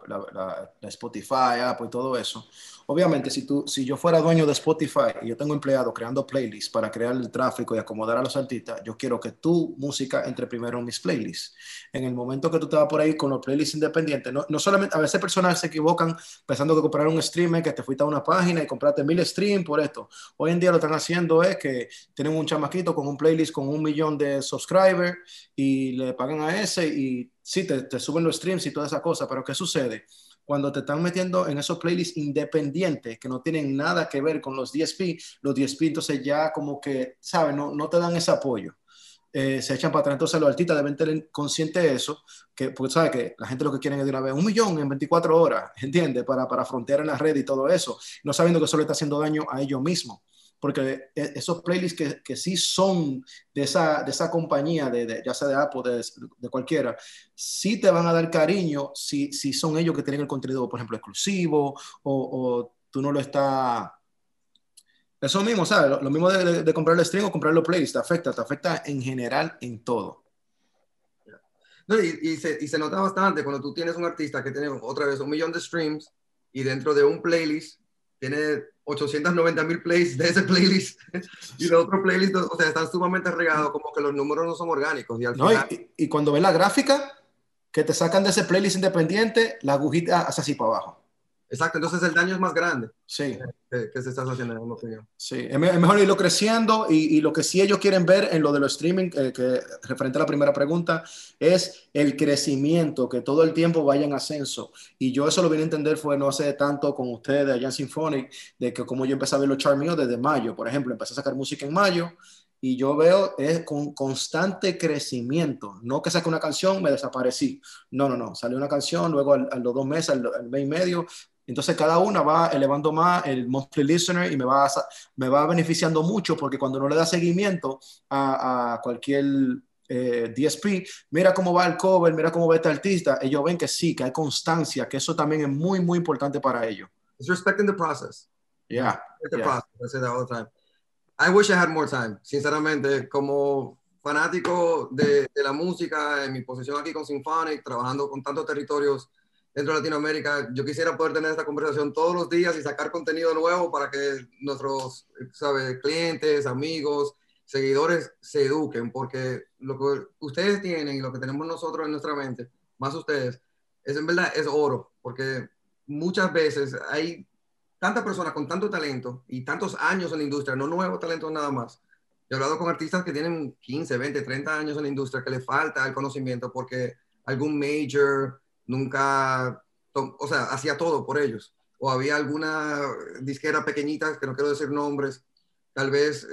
Spotify, Apple y todo eso, obviamente si yo fuera dueño de Spotify y yo tengo empleados creando playlists para crear el tráfico y acomodar a los artistas, yo quiero que tu música entre primero en mis playlists. En el momento que tú te vas por ahí con los playlists independientes, no solamente, a veces personas se equivocan pensando que comprar un streamer, que te fuiste a una página y compraste 1000 streams por esto. Hoy en día lo están haciendo es que tienen un chamaquito con un playlist con 1 millón de subscribers y le pagan a ese y sí, te suben los streams y toda esa cosa, pero ¿qué sucede? Cuando te están metiendo en esos playlists independientes que no tienen nada que ver con los DSP entonces ya como que, ¿sabes? No te dan ese apoyo. Se echan para atrás, entonces los artistas deben tener consciente de eso, porque sabe que la gente lo que quieren es de una vez 1 millón en 24 horas, ¿entiendes? Para frontear en la red y todo eso, no sabiendo que eso le está haciendo daño a ellos mismos. Porque esos playlists que sí son de esa compañía, ya sea de Apple, de cualquiera, sí te van a dar cariño si son ellos que tienen el contenido, por ejemplo, exclusivo, o tú no lo estás... Eso mismo, ¿sabes? Lo mismo de comprar el stream o comprar los playlists, te afecta en general en todo. No, y se nota bastante cuando tú tienes un artista que tiene otra vez 1 millón de streams y dentro de un playlist tiene 890,000 plays de ese playlist y de otro playlist, o sea, están sumamente regados, como que los números no son orgánicos. Y, al final... y cuando ves la gráfica que te sacan de ese playlist independiente, la agujita hace así para abajo. Exacto, entonces el daño es más grande. Sí. Que se está haciendo, en mi opinión. Sí, es mejor irlo creciendo y lo que sí ellos quieren ver en lo de los streaming, que referente a la primera pregunta, es el crecimiento, que todo el tiempo vaya en ascenso. Y yo eso lo vine a entender fue no hace tanto con ustedes allá en Symphonic, de que como yo empecé a ver los charts míos desde mayo, por ejemplo, empecé a sacar música en mayo, y yo veo es con constante crecimiento. No que saque una canción, me desaparecí. No, no, no. Salió una canción, luego a los 2 meses, al mes y medio. Entonces cada una va elevando más el monthly listener y me va beneficiando mucho, porque cuando no le da seguimiento a cualquier DSP, mira cómo va el cover, mira cómo va este artista. Ellos ven que sí, que hay constancia, que eso también es muy, muy importante para ellos. It's respecting the process. Yeah. Respect the process. I say that all the time. I wish I had more time, sinceramente, como fanático de la música, en mi posición aquí con Symphonic, trabajando con tantos territorios dentro de Latinoamérica, yo quisiera poder tener esta conversación todos los días y sacar contenido nuevo para que nuestros, ¿sabe?, clientes, amigos, seguidores se eduquen, porque lo que ustedes tienen y lo que tenemos nosotros en nuestra mente, más ustedes, es en verdad es oro, porque muchas veces hay tantas personas con tanto talento y tantos años en la industria, no nuevos talentos nada más. Yo he hablado con artistas que tienen 15, 20, 30 años en la industria que les falta el conocimiento porque algún major nunca, o sea, hacía todo por ellos. O había alguna disquera pequeñita, que no quiero decir nombres, tal vez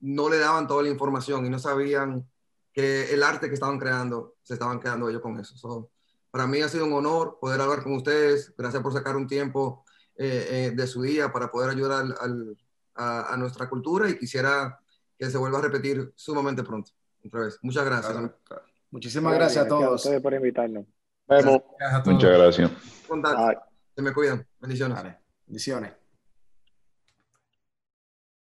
no le daban toda la información y no sabían que el arte que estaban creando, se estaban quedando ellos con eso. So, para mí ha sido un honor poder hablar con ustedes. Gracias por sacar un tiempo de su día para poder ayudar a nuestra cultura, y quisiera que se vuelva a repetir sumamente pronto. Otra vez. Muchas gracias. Claro. Muchísimas gracias a todos. Gracias por invitarnos. Vemos. Muchas gracias. Se me cuidan. Bendiciones. Vale. Bendiciones.